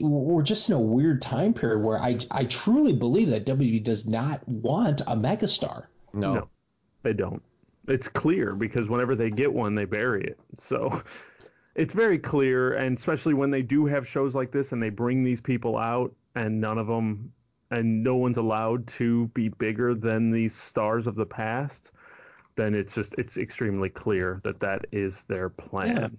we're just in a weird time period where I truly believe that WWE does not want a megastar. No, they don't. It's clear, because whenever they get one, they bury it. So it's very clear, and especially when they do have shows like this and they bring these people out and none of them, and no one's allowed to be bigger than these stars of the past, then it's just, it's extremely clear that that is their plan.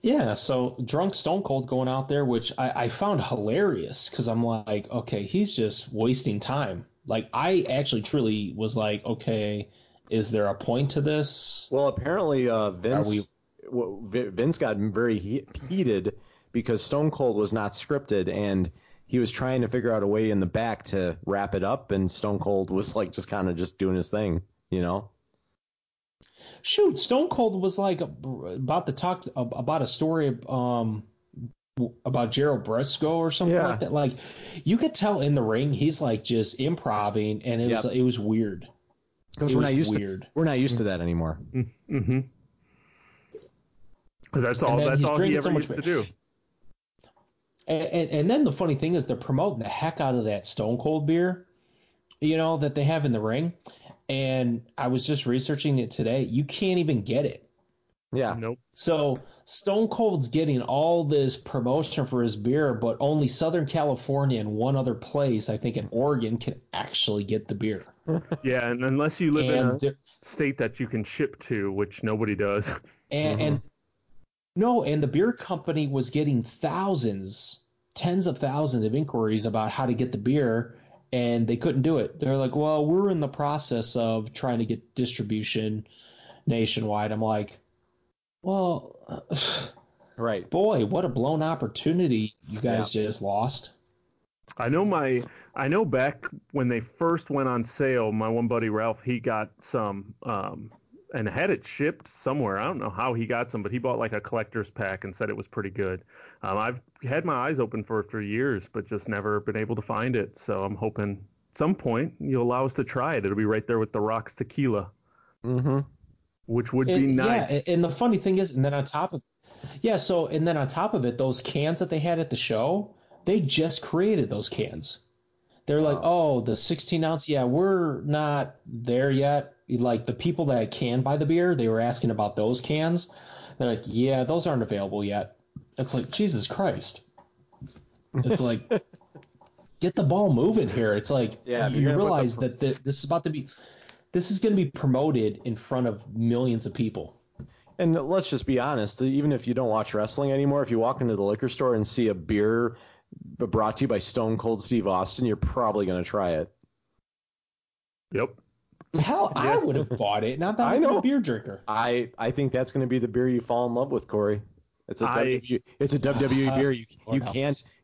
Yeah. So drunk Stone Cold going out there, which I found hilarious because I'm like, okay, he's just wasting time. Like, I actually truly was like, okay, is there a point to this? Well, apparently Vince got very heated because Stone Cold was not scripted, and he was trying to figure out a way in the back to wrap it up, and Stone Cold was like just kind of just doing his thing, you know? Shoot, Stone Cold was like about to talk about a story about Gerald Briscoe or something like that. Like, you could tell in the ring he's like just improvising, and it was weird. Because we're not used to that anymore. Mm-hmm. Because that's all he ever used to do. And then the funny thing is they're promoting the heck out of that Stone Cold beer, you know, that they have in the ring. And I was just researching it today. You can't even get it. Yeah. Nope. So Stone Cold's getting all this promotion for his beer, but only Southern California and one other place, I think in Oregon, can actually get the beer. Yeah, and unless you live in a state that you can ship to, which nobody does. And the beer company was getting tens of thousands of inquiries about how to get the beer, and they couldn't do it. They're like, well, we're in the process of trying to get distribution nationwide. I'm like, well, right. Boy, what a blown opportunity you guys just lost. I know back when they first went on sale, my one buddy Ralph, he got some and had it shipped somewhere. I don't know how he got some, but he bought like a collector's pack and said it was pretty good. I've had my eyes open for years, but just never been able to find it. So I'm hoping at some point you'll allow us to try it. It'll be right there with the Rock's tequila, which would be nice. Yeah, and the funny thing is, and then on top of it, those cans that they had at the show, they just created those cans. They're like, oh, the 16-ounce, we're not there yet. Like, the people that can buy the beer, they were asking about those cans. They're like, yeah, those aren't available yet. It's like, Jesus Christ. It's like, get the ball moving here. It's like, you realize that this is going to be promoted in front of millions of people. And let's just be honest, even if you don't watch wrestling anymore, if you walk into the liquor store and see a beer brought to you by Stone Cold Steve Austin, you're probably going to try it. Yep. Hell, I would have bought it. Not that I'm a beer drinker. I think that's going to be the beer you fall in love with, Corey. It's a WWE beer.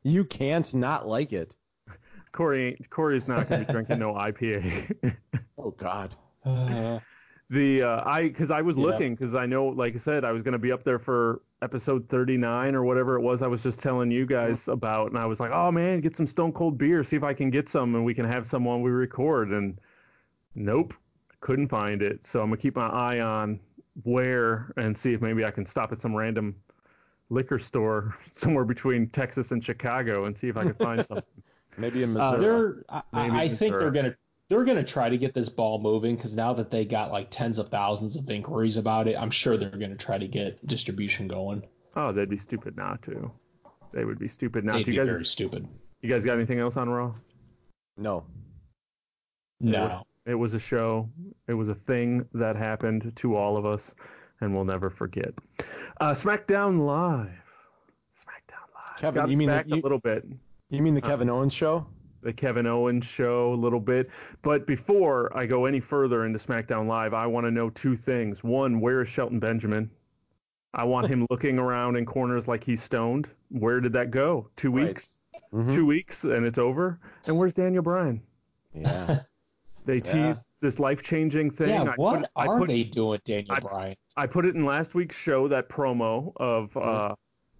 You can't not like it. Corey's not going to be drinking no IPA. Oh God. Because I know, like I said, I was going to be up there for episode 39 or whatever it was I was just telling you guys about, and I was like, oh man, get some Stone Cold beer, see if I can get some, and we can have some while we record, and nope, couldn't find it. So I'm going to keep my eye on where and see if maybe I can stop at some random liquor store somewhere between Texas and Chicago and see if I can find something. Maybe in Missouri. I think they're going to try to get this ball moving, because now that they got like tens of thousands of inquiries about it, I'm sure they're going to try to get distribution going. Oh, they'd be stupid not to. They would be stupid not to. Very stupid. You guys got anything else on Raw? No. It was a show. It was a thing that happened to all of us, and we'll never forget. SmackDown Live. Kevin, got a little bit. You mean the Kevin Owens show? The Kevin Owens show, a little bit. But before I go any further into SmackDown Live, I want to know two things. One, where is Shelton Benjamin? I want him looking around in corners like he's stoned. Where did that go? 2 weeks? Right. Mm-hmm. 2 weeks, and it's over? And where's Daniel Bryan? Yeah. They teased this life-changing thing. Yeah, they doing, Daniel Bryan? I put it in last week's show, that promo of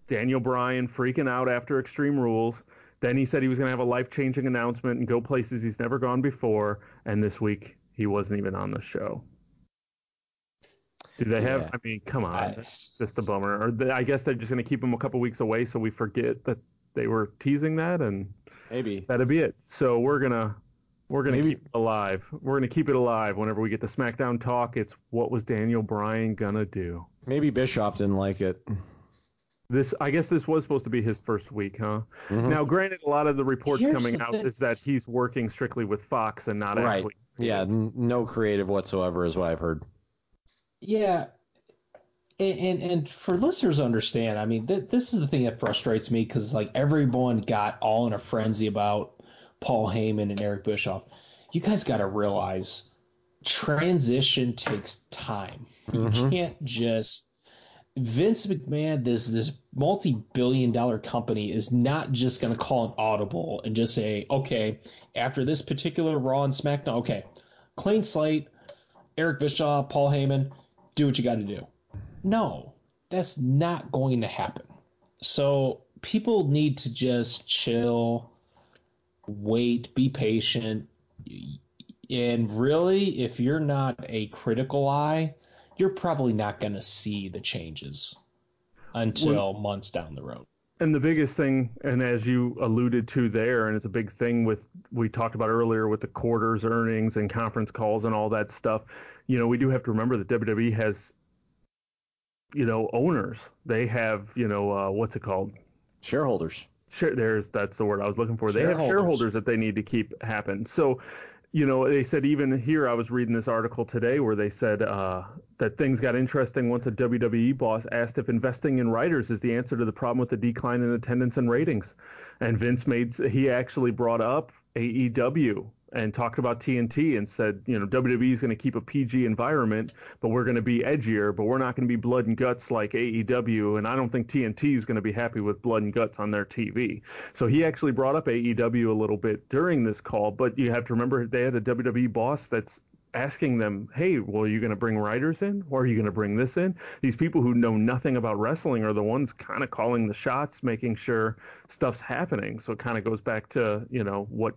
Daniel Bryan freaking out after Extreme Rules. Then he said he was going to have a life-changing announcement and go places he's never gone before. And this week, he wasn't even on the show. Do they have? Yeah. I mean, come on. It's just a bummer. Or I guess they're just going to keep him a couple weeks away so we forget that they were teasing that. And maybe that'll be it. So we're going to We're going to keep it alive. We're going to keep it alive. Whenever we get the SmackDown talk, it's what was Daniel Bryan going to do? Maybe Bischoff didn't like it. I guess this was supposed to be his first week, huh? Mm-hmm. Now, granted, a lot of the reports coming out is that he's working strictly with Fox and not actually. Yeah, no creative whatsoever is what I've heard. Yeah. And for listeners to understand, I mean, this is the thing that frustrates me because, like, everyone got all in a frenzy about Paul Heyman and Eric Bischoff. You guys got to realize transition takes time. Mm-hmm. You can't just Vince McMahon, this multi-billion-dollar company is not just going to call an audible and just say, okay, after this particular Raw and SmackDown, okay, clean slate, Eric Bischoff, Paul Heyman, do what you got to do. No, that's not going to happen. So people need to just chill, wait, be patient, and really, if you're not a critical eye, you're probably not going to see the changes until months down the road. And the biggest thing, and as you alluded to there, and it's a big thing with we talked about earlier with the quarters earnings and conference calls and all that stuff, you know, we do have to remember that WWE has, you know, owners. They have, you know, what's it called? Shareholders. That's the word I was looking for. They have shareholders that they need to keep happen. So, you know, they said even here, I was reading this article today where they said that things got interesting once a WWE boss asked if investing in writers is the answer to the problem with the decline in attendance and ratings. And Vince actually brought up AEW and talked about TNT and said, you know, WWE is going to keep a PG environment, but we're going to be edgier, but we're not going to be blood and guts like AEW, and I don't think TNT is going to be happy with blood and guts on their TV. So he actually brought up AEW a little bit during this call, but you have to remember they had a WWE boss that's asking them, hey, well, are you going to bring writers in? Or are you going to bring this in? These people who know nothing about wrestling are the ones kind of calling the shots, making sure stuff's happening. So it kind of goes back to, you know, what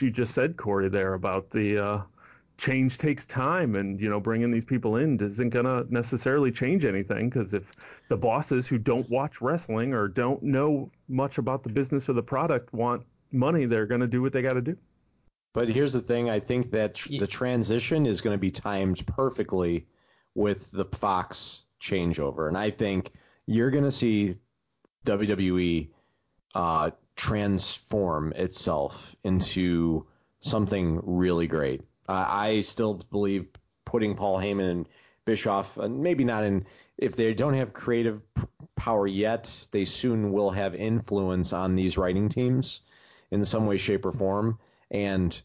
you just said, Corey, there about the change takes time, and, you know, bringing these people in isn't going to necessarily change anything, because if the bosses who don't watch wrestling or don't know much about the business or the product want money, they're going to do what they got to do. But here's the thing. I think that the transition is going to be timed perfectly with the Fox changeover, and I think you're going to see WWE transform itself into something really great. I still believe putting Paul Heyman and Bischoff, maybe not in, if they don't have creative power yet, they soon will have influence on these writing teams in some way, shape, or form. And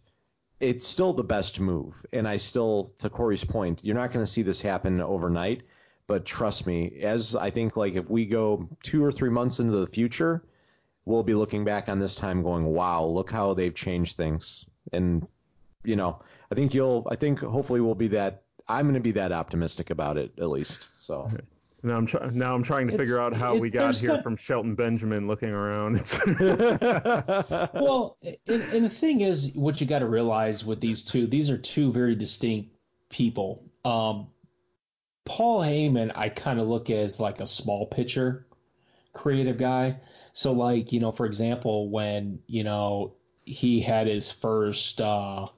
it's still the best move. And I still, to Corey's point, you're not going to see this happen overnight, but trust me, as I think, like, if we go 2 or 3 months into the future, we'll be looking back on this time going, wow, look how they've changed things. And, you know, I think hopefully we'll be that, I'm going to be that optimistic about it at least. So okay. Now I'm trying to figure out how we got here from Shelton Benjamin looking around. Well, and the thing is, what you got to realize with these are two very distinct people. Paul Heyman, I kind of look as like a small pitcher creative guy. So, like, you know, for example, when, you know, he had his first Raw,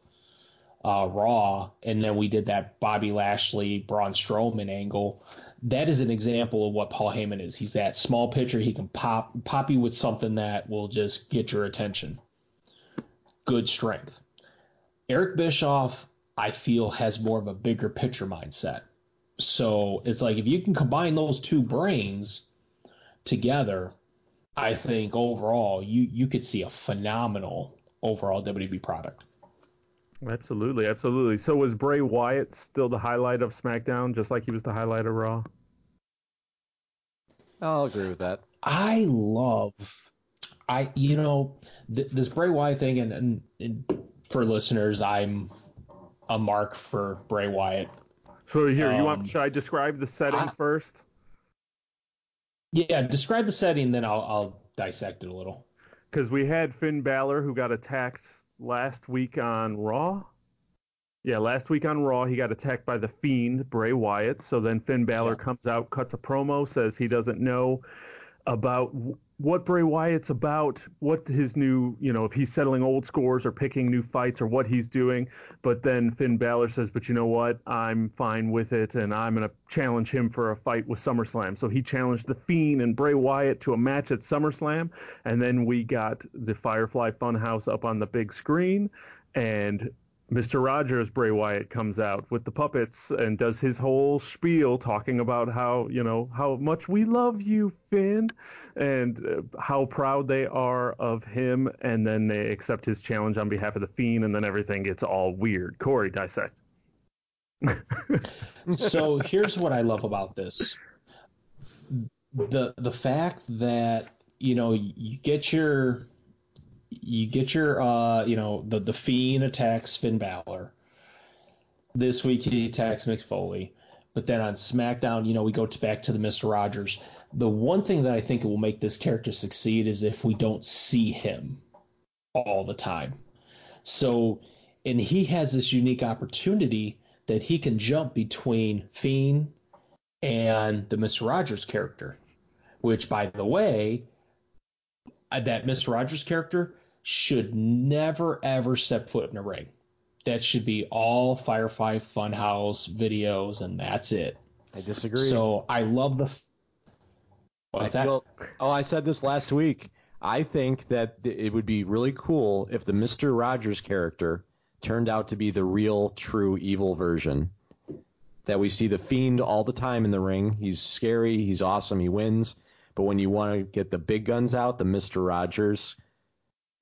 and then we did that Bobby Lashley, Braun Strowman angle, that is an example of what Paul Heyman is. He's that small pitcher. He can pop you with something that will just get your attention. Good strength. Eric Bischoff, I feel, has more of a bigger pitcher mindset. So it's like if you can combine those two brains together, I think overall you could see a phenomenal overall WWE product. Absolutely, absolutely. So was Bray Wyatt still the highlight of SmackDown, just like he was the highlight of Raw? I'll agree with that. This Bray Wyatt thing, and for listeners, I'm a mark for Bray Wyatt. So here, should I describe the setting first? Yeah, describe the setting, then I'll dissect it a little. Because we had Finn Balor, who got attacked last week on Raw. Yeah, last week on Raw, he got attacked by The Fiend, Bray Wyatt. So then Finn Balor comes out, cuts a promo, says he doesn't know about what Bray Wyatt's about, what his new, you know, if he's settling old scores or picking new fights or what he's doing. But then Finn Balor says, but you know what? I'm fine with it, and I'm going to challenge him for a fight with SummerSlam. So he challenged The Fiend and Bray Wyatt to a match at SummerSlam, and then we got the Firefly Funhouse up on the big screen, and Mr. Rogers, Bray Wyatt, comes out with the puppets and does his whole spiel talking about how, you know, how much we love you, Finn, and how proud they are of him. And then they accept his challenge on behalf of The Fiend, and then everything gets all weird. Corey, dissect. So here's what I love about this. The fact that, you know, the Fiend attacks Finn Balor. This week he attacks Mick Foley. But then on SmackDown, you know, we go back to the Mr. Rogers. The one thing that I think will make this character succeed is if we don't see him all the time. So, and he has this unique opportunity that he can jump between Fiend and the Mr. Rogers character, which, by the way, that Mr. Rogers character should never, ever step foot in a ring. That should be all Firefly Funhouse videos, and that's it. I disagree. So I love the... What's that? Well, oh, I said this last week. I think that it would be really cool if the Mr. Rogers character turned out to be the real, true, evil version. That we see The Fiend all the time in the ring. He's scary. He's awesome. He wins. But when you want to get the big guns out, the Mr. Rogers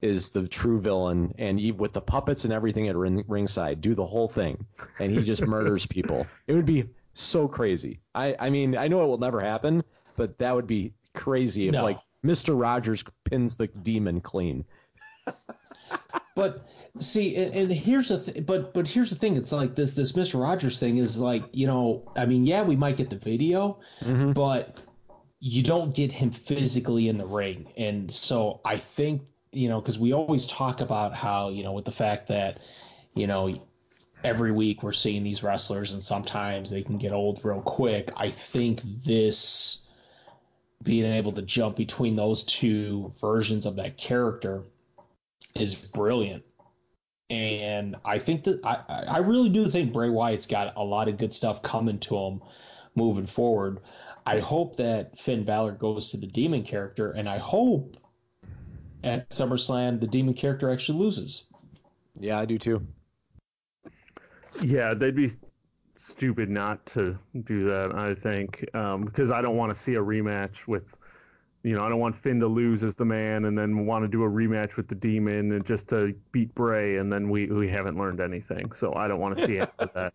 is the true villain, and with the puppets and everything at ringside, do the whole thing, and he just murders people. It would be so crazy. I mean, I know it will never happen, but that would be crazy if, like, Mr. Rogers pins the demon clean. But see, and here's the but here's the thing. It's like this Mr. Rogers thing is like, you know, I mean, yeah, we might get the video, but you don't get him physically in the ring. And so I think, you know, because we always talk about how, you know, with the fact that, you know, every week we're seeing these wrestlers and sometimes they can get old real quick. I think this being able to jump between those two versions of that character is brilliant. And I think that I really do think Bray Wyatt's got a lot of good stuff coming to him moving forward. I hope that Finn Balor goes to the demon character, and I hope at SummerSlam the demon character actually loses. Yeah, I do too. Yeah, they'd be stupid not to do that, I think, because I don't want to see a rematch with, you know, I don't want Finn to lose as the man and then want to do a rematch with the demon and just to beat Bray, and then we haven't learned anything, so I don't want to see it with that.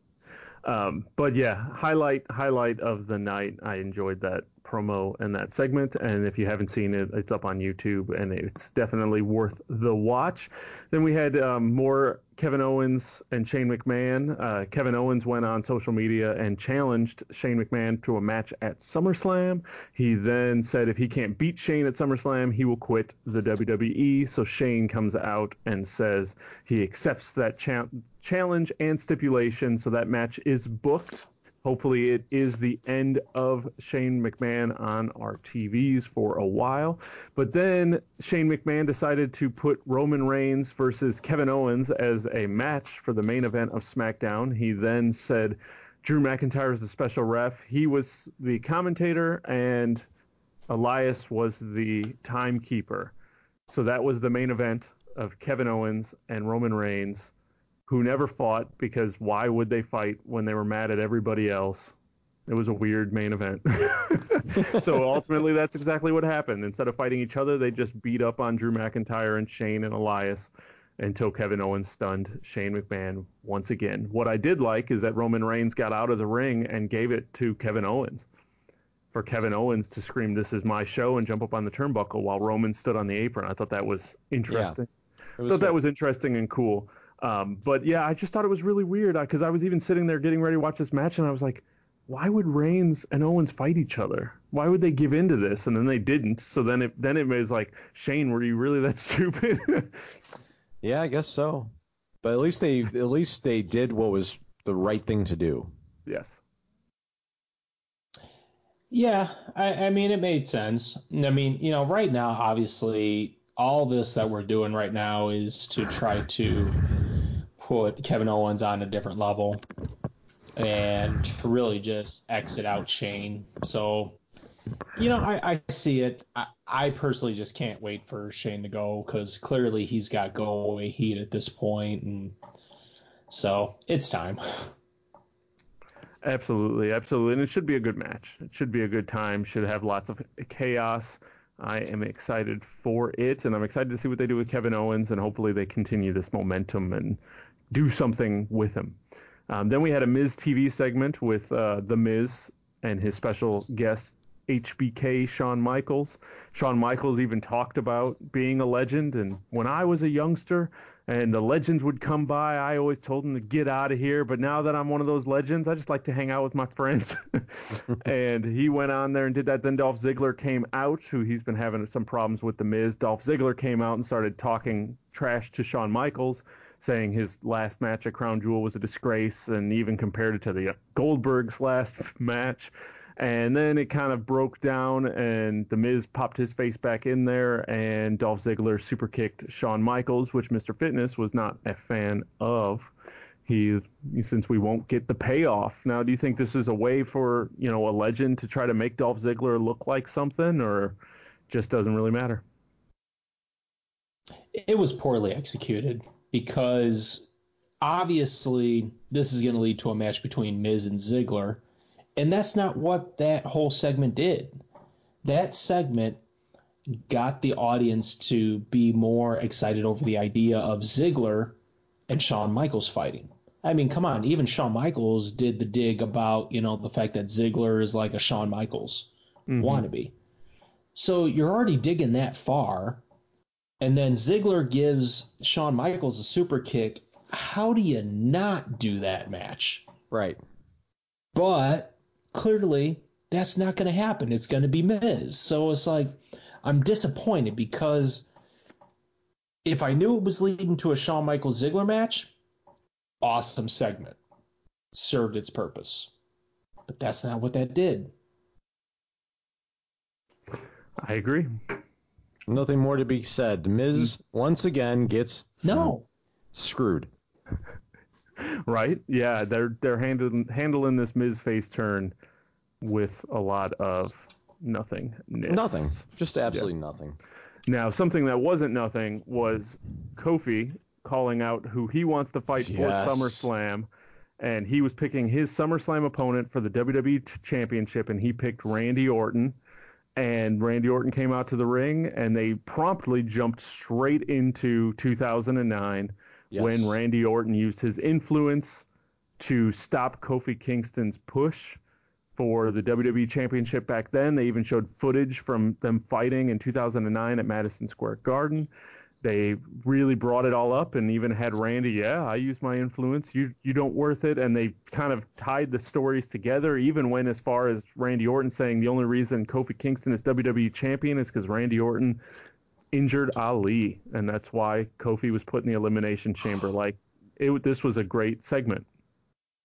But yeah, highlight of the night. I enjoyed that promo and that segment. And if you haven't seen it, it's up on YouTube, and it's definitely worth the watch. Then we had more Kevin Owens and Shane McMahon. Kevin Owens went on social media and challenged Shane McMahon to a match at SummerSlam. He then said if he can't beat Shane at SummerSlam, he will quit the WWE. So Shane comes out and says he accepts that challenge and stipulation, so that match is booked. Hopefully it is the end of Shane McMahon on our TVs for a while. But then Shane McMahon decided to put Roman Reigns versus Kevin Owens as a match for the main event of SmackDown. He then said Drew McIntyre is the special ref. He was the commentator, and Elias was the timekeeper. So that was the main event of Kevin Owens and Roman Reigns, who never fought, because why would they fight when they were mad at everybody else? It was a weird main event. So ultimately, that's exactly what happened. Instead of fighting each other, they just beat up on Drew McIntyre and Shane and Elias until Kevin Owens stunned Shane McMahon once again. What I did like is that Roman Reigns got out of the ring and gave it to Kevin Owens, for Kevin Owens to scream, "This is my show," and jump up on the turnbuckle while Roman stood on the apron. I thought that was interesting. Yeah, that was interesting and cool. But yeah, I just thought it was really weird, because I was even sitting there getting ready to watch this match, and I was like, why would Reigns and Owens fight each other? Why would they give into this? And then they didn't. So then it was like, Shane, were you really that stupid? Yeah, I guess so. But at least they did what was the right thing to do. Yes. Yeah, I mean, it made sense. I mean, you know, right now, obviously, all this that we're doing right now is to try to put Kevin Owens on a different level and to really just exit out Shane. So, you know, I see it. I personally just can't wait for Shane to go because clearly he's got go-away heat at this point, and so it's time. Absolutely, absolutely. And it should be a good match. It should be a good time. Should have lots of chaos. I am excited for it, and I'm excited to see what they do with Kevin Owens, and hopefully they continue this momentum and do something with him. Then we had a Miz TV segment with The Miz and his special guest, HBK Shawn Michaels. Shawn Michaels even talked about being a legend, and when I was a youngster and the legends would come by, I always told them to get out of here, but now that I'm one of those legends, I just like to hang out with my friends. And he went on there and did that. Then Dolph Ziggler came out, who he's been having some problems with The Miz. Dolph Ziggler came out and started talking trash to Shawn Michaels, saying his last match at Crown Jewel was a disgrace, and even compared it to the Goldberg's last match. And then it kind of broke down, and The Miz popped his face back in there, and Dolph Ziggler superkicked Shawn Michaels, which Mr. Fitness was not a fan of. Since we won't get the payoff. Now, do you think this is a way for, you know, a legend to try to make Dolph Ziggler look like something, or just doesn't really matter? It was poorly executed because obviously this is going to lead to a match between Miz and Ziggler. And that's not what that whole segment did. That segment got the audience to be more excited over the idea of Ziggler and Shawn Michaels fighting. I mean, come on, even Shawn Michaels did the dig about, you know, the fact that Ziggler is like a Shawn Michaels wannabe. So you're already digging that far, and then Ziggler gives Shawn Michaels a super kick. How do you not do that match? Right. But clearly, that's not going to happen. It's going to be Miz. So it's like, I'm disappointed because if I knew it was leading to a Shawn Michaels Ziggler match, awesome segment. Served its purpose. But that's not what that did. I agree. Nothing more to be said. Miz, once again, gets screwed. Right? Yeah, they're handling this Miz face turn with a lot of nothingness. Nothing. Just absolutely nothing. Now, something that wasn't nothing was Kofi calling out who he wants to fight for SummerSlam, and he was picking his SummerSlam opponent for the WWE Championship, and he picked Randy Orton. And Randy Orton came out to the ring, and they promptly jumped straight into 2009. Yes. When Randy Orton used his influence to stop Kofi Kingston's push for the WWE Championship back then. They even showed footage from them fighting in 2009 at Madison Square Garden. They really brought it all up and even had Randy, I used my influence, you don't worth it. And they kind of tied the stories together, even went as far as Randy Orton saying the only reason Kofi Kingston is WWE Champion is because Randy Orton injured Ali, and that's why Kofi was put in the Elimination Chamber. Like, this was a great segment.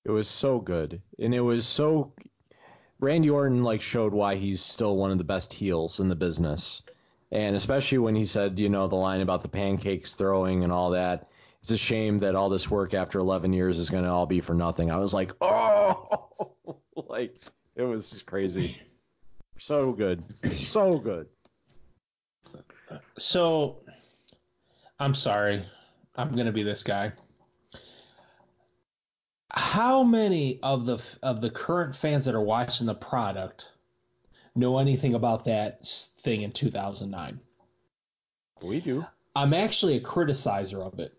It was so good, and it was so... Randy Orton, like, showed why he's still one of the best heels in the business, and especially when he said, you know, the line about the pancakes throwing and all that. It's a shame that all this work after 11 years is going to all be for nothing. I was like, oh! Like, it was just crazy. So good. So good. So, I'm sorry. I'm going to be this guy. How many of the current fans that are watching the product know anything about that thing in 2009? We do. I'm actually a criticizer of it,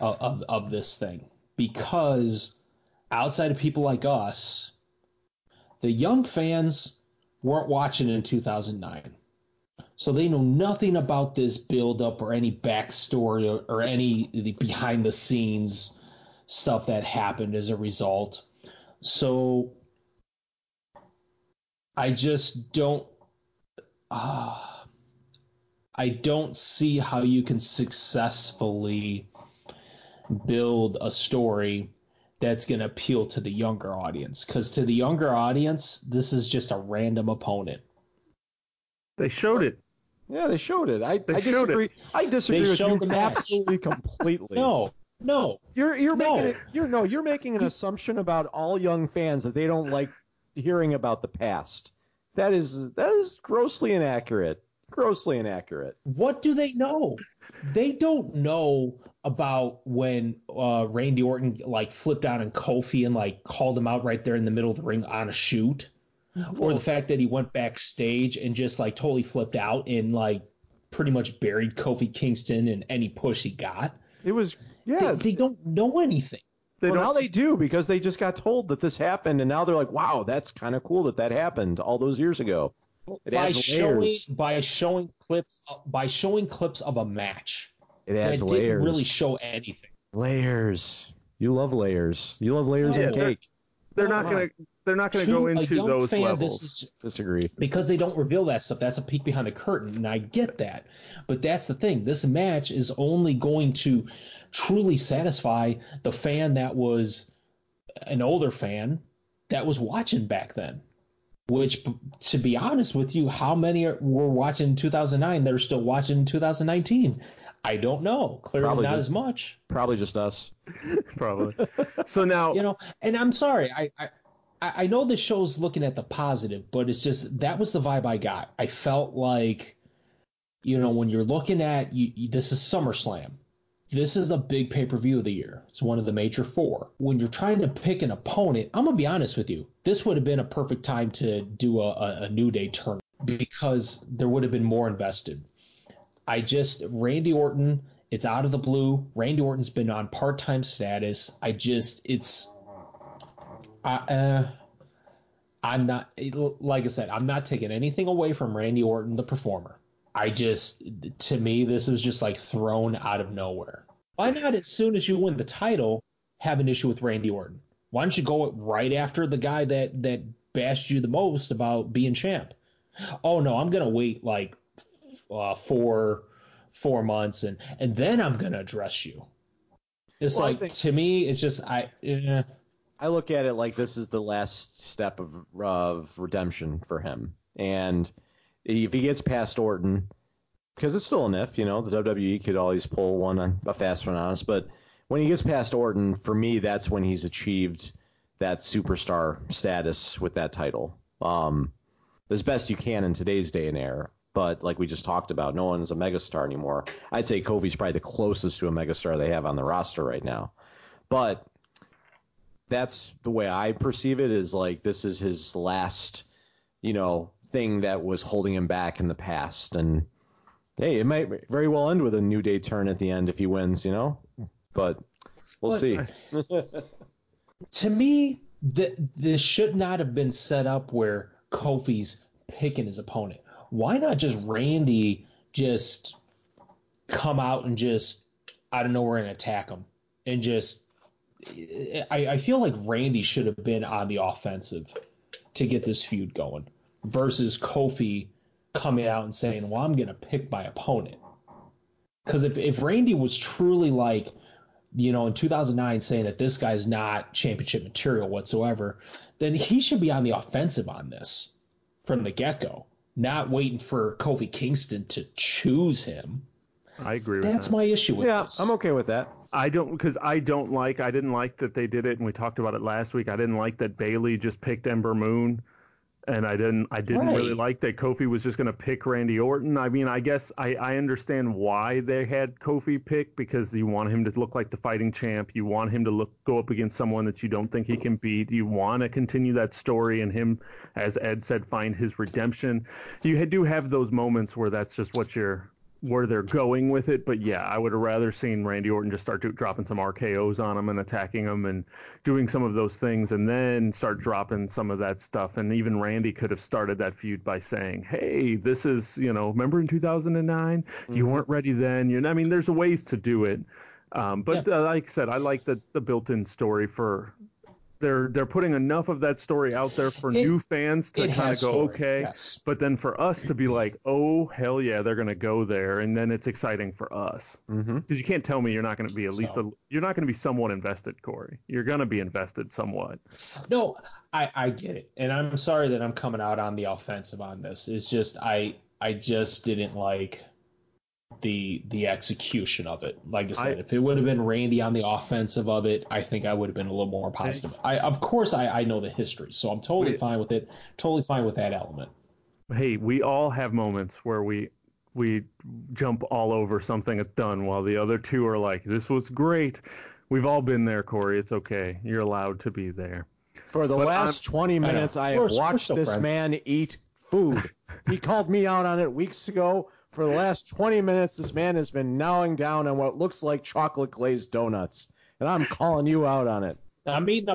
of this thing, because outside of people like us, the young fans weren't watching in 2009. So they know nothing about this build-up or any backstory or any the behind-the-scenes stuff that happened as a result. So I just don't... I don't see how you can successfully build a story that's going to appeal to the younger audience. Because to the younger audience, this is just a random opponent. They showed it. Yeah, they showed it. I disagree with you absolutely completely. No. You're making an assumption about all young fans that they don't like hearing about the past. That is grossly inaccurate. What do they know? They don't know about when Randy Orton flipped out on Kofi and called him out right there in the middle of the ring on a shoot. Or the fact that he went backstage and just totally flipped out and pretty much buried Kofi Kingston and any push he got. It was, yeah. They don't know anything. Now they do, because they just got told that this happened, and now they're like, wow, that's kind of cool that happened all those years ago. By showing clips of a match, it adds layers. It didn't really show anything. Layers. You love layers. You love layers in cake. They're not going to go into those levels. Disagree. Because they don't reveal that stuff. That's a peek behind the curtain, and I get that. But that's the thing. This match is only going to truly satisfy the fan that was an older fan that was watching back then. Which, to be honest with you, how many were watching in 2009 that are still watching in 2019? I don't know. Clearly probably not as much. Probably just us. Probably. So now... and I'm sorry. I know this show's looking at the positive, but it's just that was the vibe I got. I felt like, when you're looking at... this is SummerSlam. This is a big pay-per-view of the year. It's one of the major four. When you're trying to pick an opponent, I'm going to be honest with you, this would have been a perfect time to do a New Day tournament because there would have been more invested. Randy Orton, it's out of the blue. Randy Orton's been on part-time status. I'm not taking anything away from Randy Orton, the performer. To me, this was just thrown out of nowhere. Why not, as soon as you win the title, have an issue with Randy Orton? Why don't you go right after the guy that bashed you the most about being champ? Oh, no, I'm going to wait 4 months, and then I'm going to address you. It's to me, it's just... I look at it like this is the last step of redemption for him. And... if he gets past Orton, because it's still an if, the WWE could always pull a fast one on us. But when he gets past Orton, for me, that's when he's achieved that superstar status with that title. As best you can in today's day and era. But like we just talked about, no one's a megastar anymore. I'd say Kofi's probably the closest to a megastar they have on the roster right now. But that's the way I perceive it, is this is his last, thing that was holding him back in the past. And hey, it might very well end with a New Day turn at the end if he wins, but we'll see. To me, this should not have been set up where Kofi's picking his opponent. Why not just Randy just come out and just out of nowhere and attack him? And just I feel like Randy should have been on the offensive to get this feud going, versus Kofi coming out and saying, well, I'm going to pick my opponent. Because if Randy was truly in 2009 saying that this guy's not championship material whatsoever, then he should be on the offensive on this from the get-go, not waiting for Kofi Kingston to choose him. I agree with that. That's my issue with this. Yeah, I'm okay with that. I didn't like that they did it, and we talked about it last week. I didn't like that Bayley just picked Ember Moon. And I didn't really like that Kofi was just going to pick Randy Orton. I mean, I guess I understand why they had Kofi pick, because you want him to look like the fighting champ. You want him to go up against someone that you don't think he can beat. You want to continue that story and him, as Ed said, find his redemption. You do have those moments where that's just where they're going with it. But yeah, I would have rather seen Randy Orton just start dropping some RKOs on him and attacking him and doing some of those things, and then start dropping some of that stuff. And even Randy could have started that feud by saying, hey, this is, remember in 2009? Mm-hmm. You weren't ready then. There's ways to do it. But yeah. Like I said, I like the built-in story for they're putting enough of that story out there for new fans to kind of go, okay, yes. But then for us to be like, oh, hell yeah, they're going to go there, and then it's exciting for us. Because you can't tell me you're not going to be at least you're not going to be somewhat invested, Corey. You're going to be invested somewhat. No, I get it, and I'm sorry that I'm coming out on the offensive on this. It's just I just didn't like the execution of it. Like I said, if it would have been Randy on the offensive of it, I think I would have been a little more positive. Of course I know the history, so I'm totally fine with it. Totally fine with that element. Hey, we all have moments where we jump all over something that's done while the other two are like, this was great. We've all been there, Corey. It's okay. You're allowed to be there. For the last 20 minutes, I have watched this man eat food. He called me out on it weeks ago. For the last 20 minutes, this man has been gnawing down on what looks like chocolate-glazed donuts, and I'm calling you out on it. I'm eating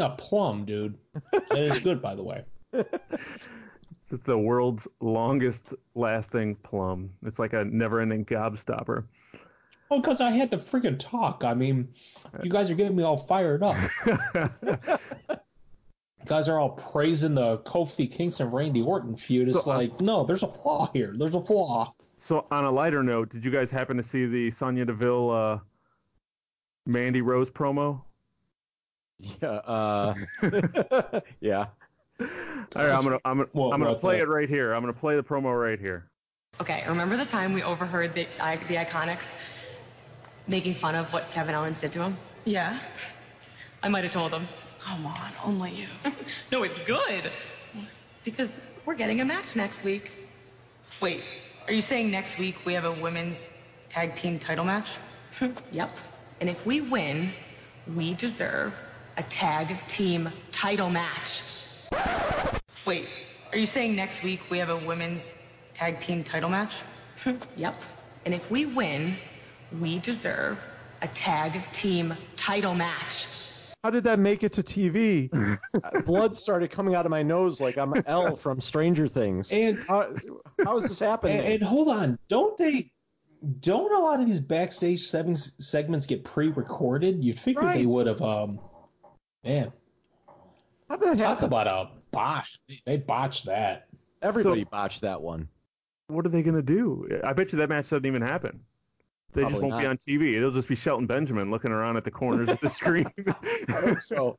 a plum, dude. And it's good, by the way. It's the world's longest-lasting plum. It's like a never-ending gobstopper. Well, because I had to freaking talk. I mean, you guys are getting me all fired up. You guys are all praising the Kofi Kingston Randy Orton feud. It's no, there's a flaw here. There's a flaw. So on a lighter note, did you guys happen to see the Sonya Deville Mandy Rose promo? Yeah. Yeah. All right, I'm gonna play it right here. I'm gonna play the promo right here. Okay. Remember the time we overheard the Iconics making fun of what Kevin Owens did to him? Yeah. I might have told him. Come on, only you. No, it's good. Because we're getting a match next week. Wait, are you saying next week we have a women's tag team title match? Yep. And if we win, we deserve a tag team title match. Wait, are you saying next week we have a women's tag team title match? Yep. And if we win, we deserve a tag team title match. How did that make it to TV? Blood started coming out of my nose like I'm Elle from Stranger Things. And how is this happening? And hold on, don't a lot of these backstage segments get pre-recorded? You'd figure they would have. Man, how did that happen? Talk about a botch. They botched that. Everybody botched that one. What are they going to do? I bet you that match doesn't even happen. They probably just won't be on TV. It'll just be Shelton Benjamin looking around at the corners of the screen. I hope so.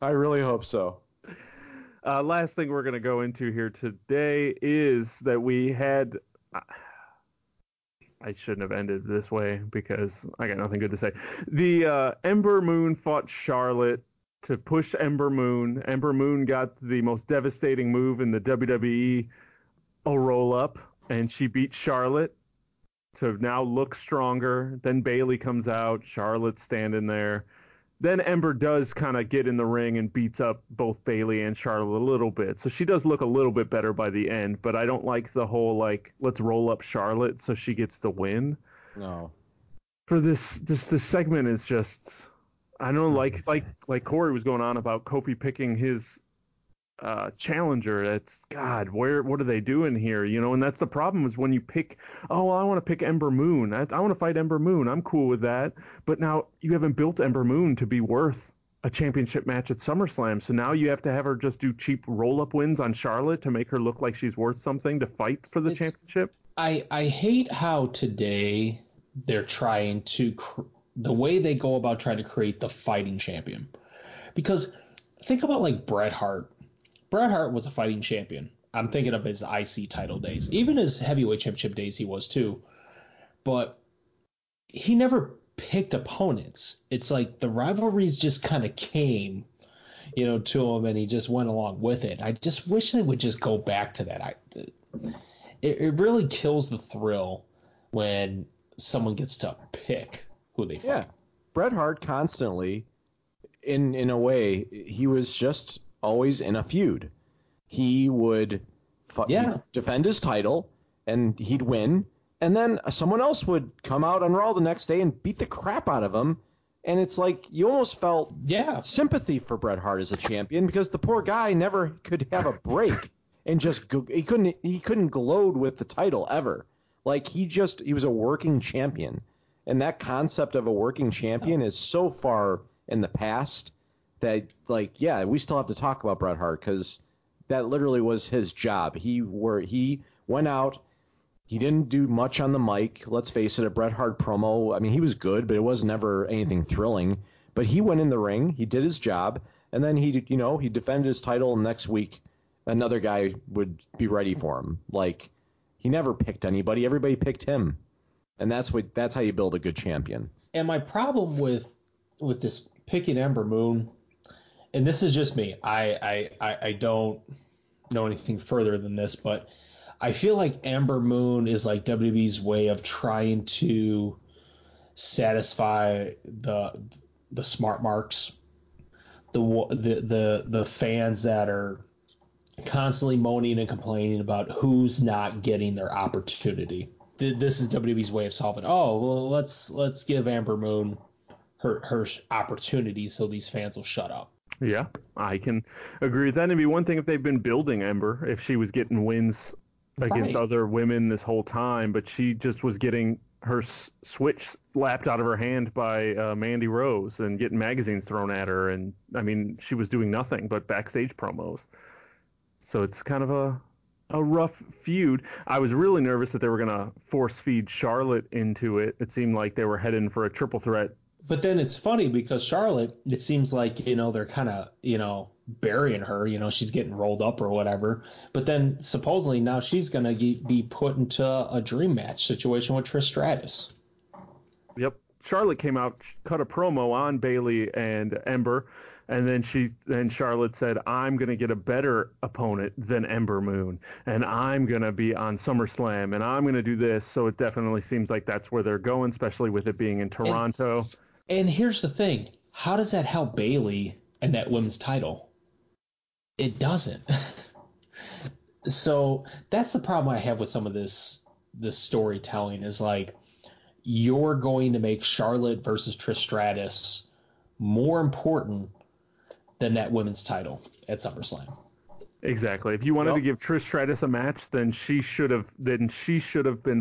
I really hope so. Last thing we're going to go into here today is that we had... I shouldn't have ended this way because I got nothing good to say. The Ember Moon fought Charlotte to push Ember Moon. Ember Moon got the most devastating move in the WWE roll-up, and she beat Charlotte. So now look stronger. Then Bayley comes out. Charlotte's standing there. Then Ember does kind of get in the ring and beats up both Bayley and Charlotte a little bit. So she does look a little bit better by the end, but I don't like the whole, let's roll up Charlotte so she gets the win. No. For this segment is just... I don't like Corey was going on about Kofi picking his... challenger. That's God. What are they doing here? You know, and that's the problem is when you pick. Oh, I want to pick Ember Moon. I want to fight Ember Moon. I'm cool with that. But now you haven't built Ember Moon to be worth a championship match at SummerSlam. So now you have to have her just do cheap roll-up wins on Charlotte to make her look like she's worth something to fight for the championship. I hate how today they're trying to the way they go about trying to create the fighting champion. Because think about Bret Hart. Bret Hart was a fighting champion. I'm thinking of his IC title days. Even his heavyweight championship days he was too. But he never picked opponents. It's the rivalries just kind of came, to him, and he just went along with it. I just wish they would just go back to that. It really kills the thrill when someone gets to pick who they fight. Yeah. Bret Hart constantly, in a way, he was just... always in a feud. He would defend his title, and he'd win, and then someone else would come out on Raw the next day and beat the crap out of him, and it's you almost felt sympathy for Bret Hart as a champion because the poor guy never could have a break and just he couldn't gloat with the title ever. He was a working champion, and that concept of a working champion is so far in the past that, like, yeah, we still have to talk about Bret Hart because that literally was his job. He went out. He didn't do much on the mic. Let's face it, a Bret Hart promo. I mean, he was good, but it was never anything thrilling. But he went in the ring. He did his job. And then he defended his title. And next week, another guy would be ready for him. Like, he never picked anybody. Everybody picked him. And that's how you build a good champion. And my problem with this picking Ember Moon, and this is just me. I don't know anything further than this, but I feel like Ember Moon is like WWE's way of trying to satisfy the smart marks, the fans that are constantly moaning and complaining about who's not getting their opportunity. This is WWE's way of solving. Oh, well, let's give Ember Moon her opportunity so these fans will shut up. Yeah, I can agree with that. It'd be one thing if they've been building Ember, if she was getting wins against other women this whole time, but she just was getting her switch slapped out of her hand by Mandy Rose and getting magazines thrown at her, and I mean she was doing nothing but backstage promos. So it's kind of a rough feud. I was really nervous that they were gonna force feed Charlotte into it. It seemed like they were heading for a triple threat. But then it's funny because Charlotte, it seems like, you know, they're kind of, you know, burying her, you know, she's getting rolled up or whatever. But then supposedly now she's going to be put into a dream match situation with Trish Stratus. Yep. Charlotte came out, cut a promo on Bayley and Ember, and then Charlotte said, I'm going to get a better opponent than Ember Moon, and I'm going to be on SummerSlam, and I'm going to do this. So it definitely seems like that's where they're going, especially with it being in Toronto. And here's the thing. How does that help Bayley and that women's title? It doesn't. So that's the problem I have with some of this storytelling is like, you're going to make Charlotte versus Trish Stratus more important than that women's title at SummerSlam. Exactly. If you wanted to give Trish Stratus a match, then she should have been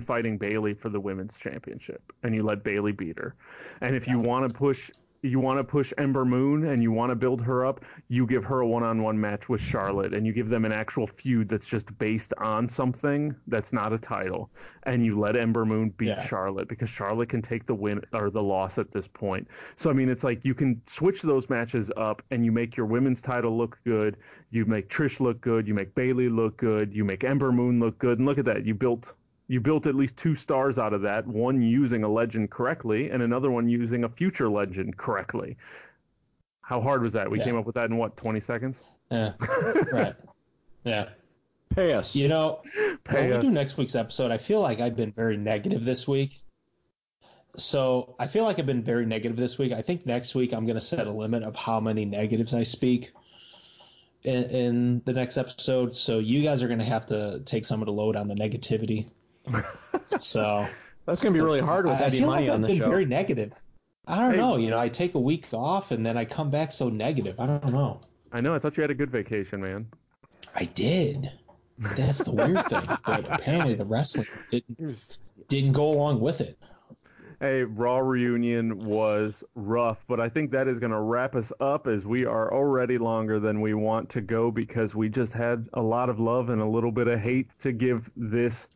fighting Bayley for the women's championship, and you let Bayley beat her. And if you want to push. You want to push Ember Moon and you want to build her up, you give her a one-on-one match with Charlotte and you give them an actual feud that's just based on something that's not a title. And you let Ember Moon beat Charlotte because Charlotte can take the win or the loss at this point. So, I mean, it's like you can switch those matches up and you make your women's title look good. You make Trish look good. You make Bayley look good. You make Ember Moon look good. And look at that. You built at least 2 stars out of that, one using a legend correctly and another one using a future legend correctly. How hard was that? We came up with that in, 20 seconds? Yeah, right. Yeah. Pay us. You know, when we do next week's episode, I feel like I've been very negative this week. I think next week I'm going to set a limit of how many negatives I speak in the next episode. So you guys are going to have to take some of the load on the negativity. So that's going to be really hard with Eddie Money on the show. Very negative. I don't know. You know, I take a week off and then I come back so negative. I don't know. I know. I thought you had a good vacation, man. I did. That's the weird thing. But apparently the wrestling didn't go along with it. Hey, Raw Reunion was rough, but I think that is going to wrap us up as we are already longer than we want to go because we just had a lot of love and a little bit of hate to give this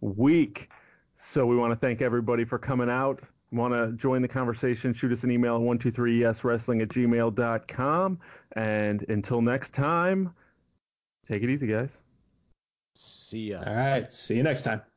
week. So we want to thank everybody for coming out. Want to join the conversation, shoot us an email at 123yeswrestling@gmail.com. And until next time, take it easy, guys. See ya. All right. See you next time.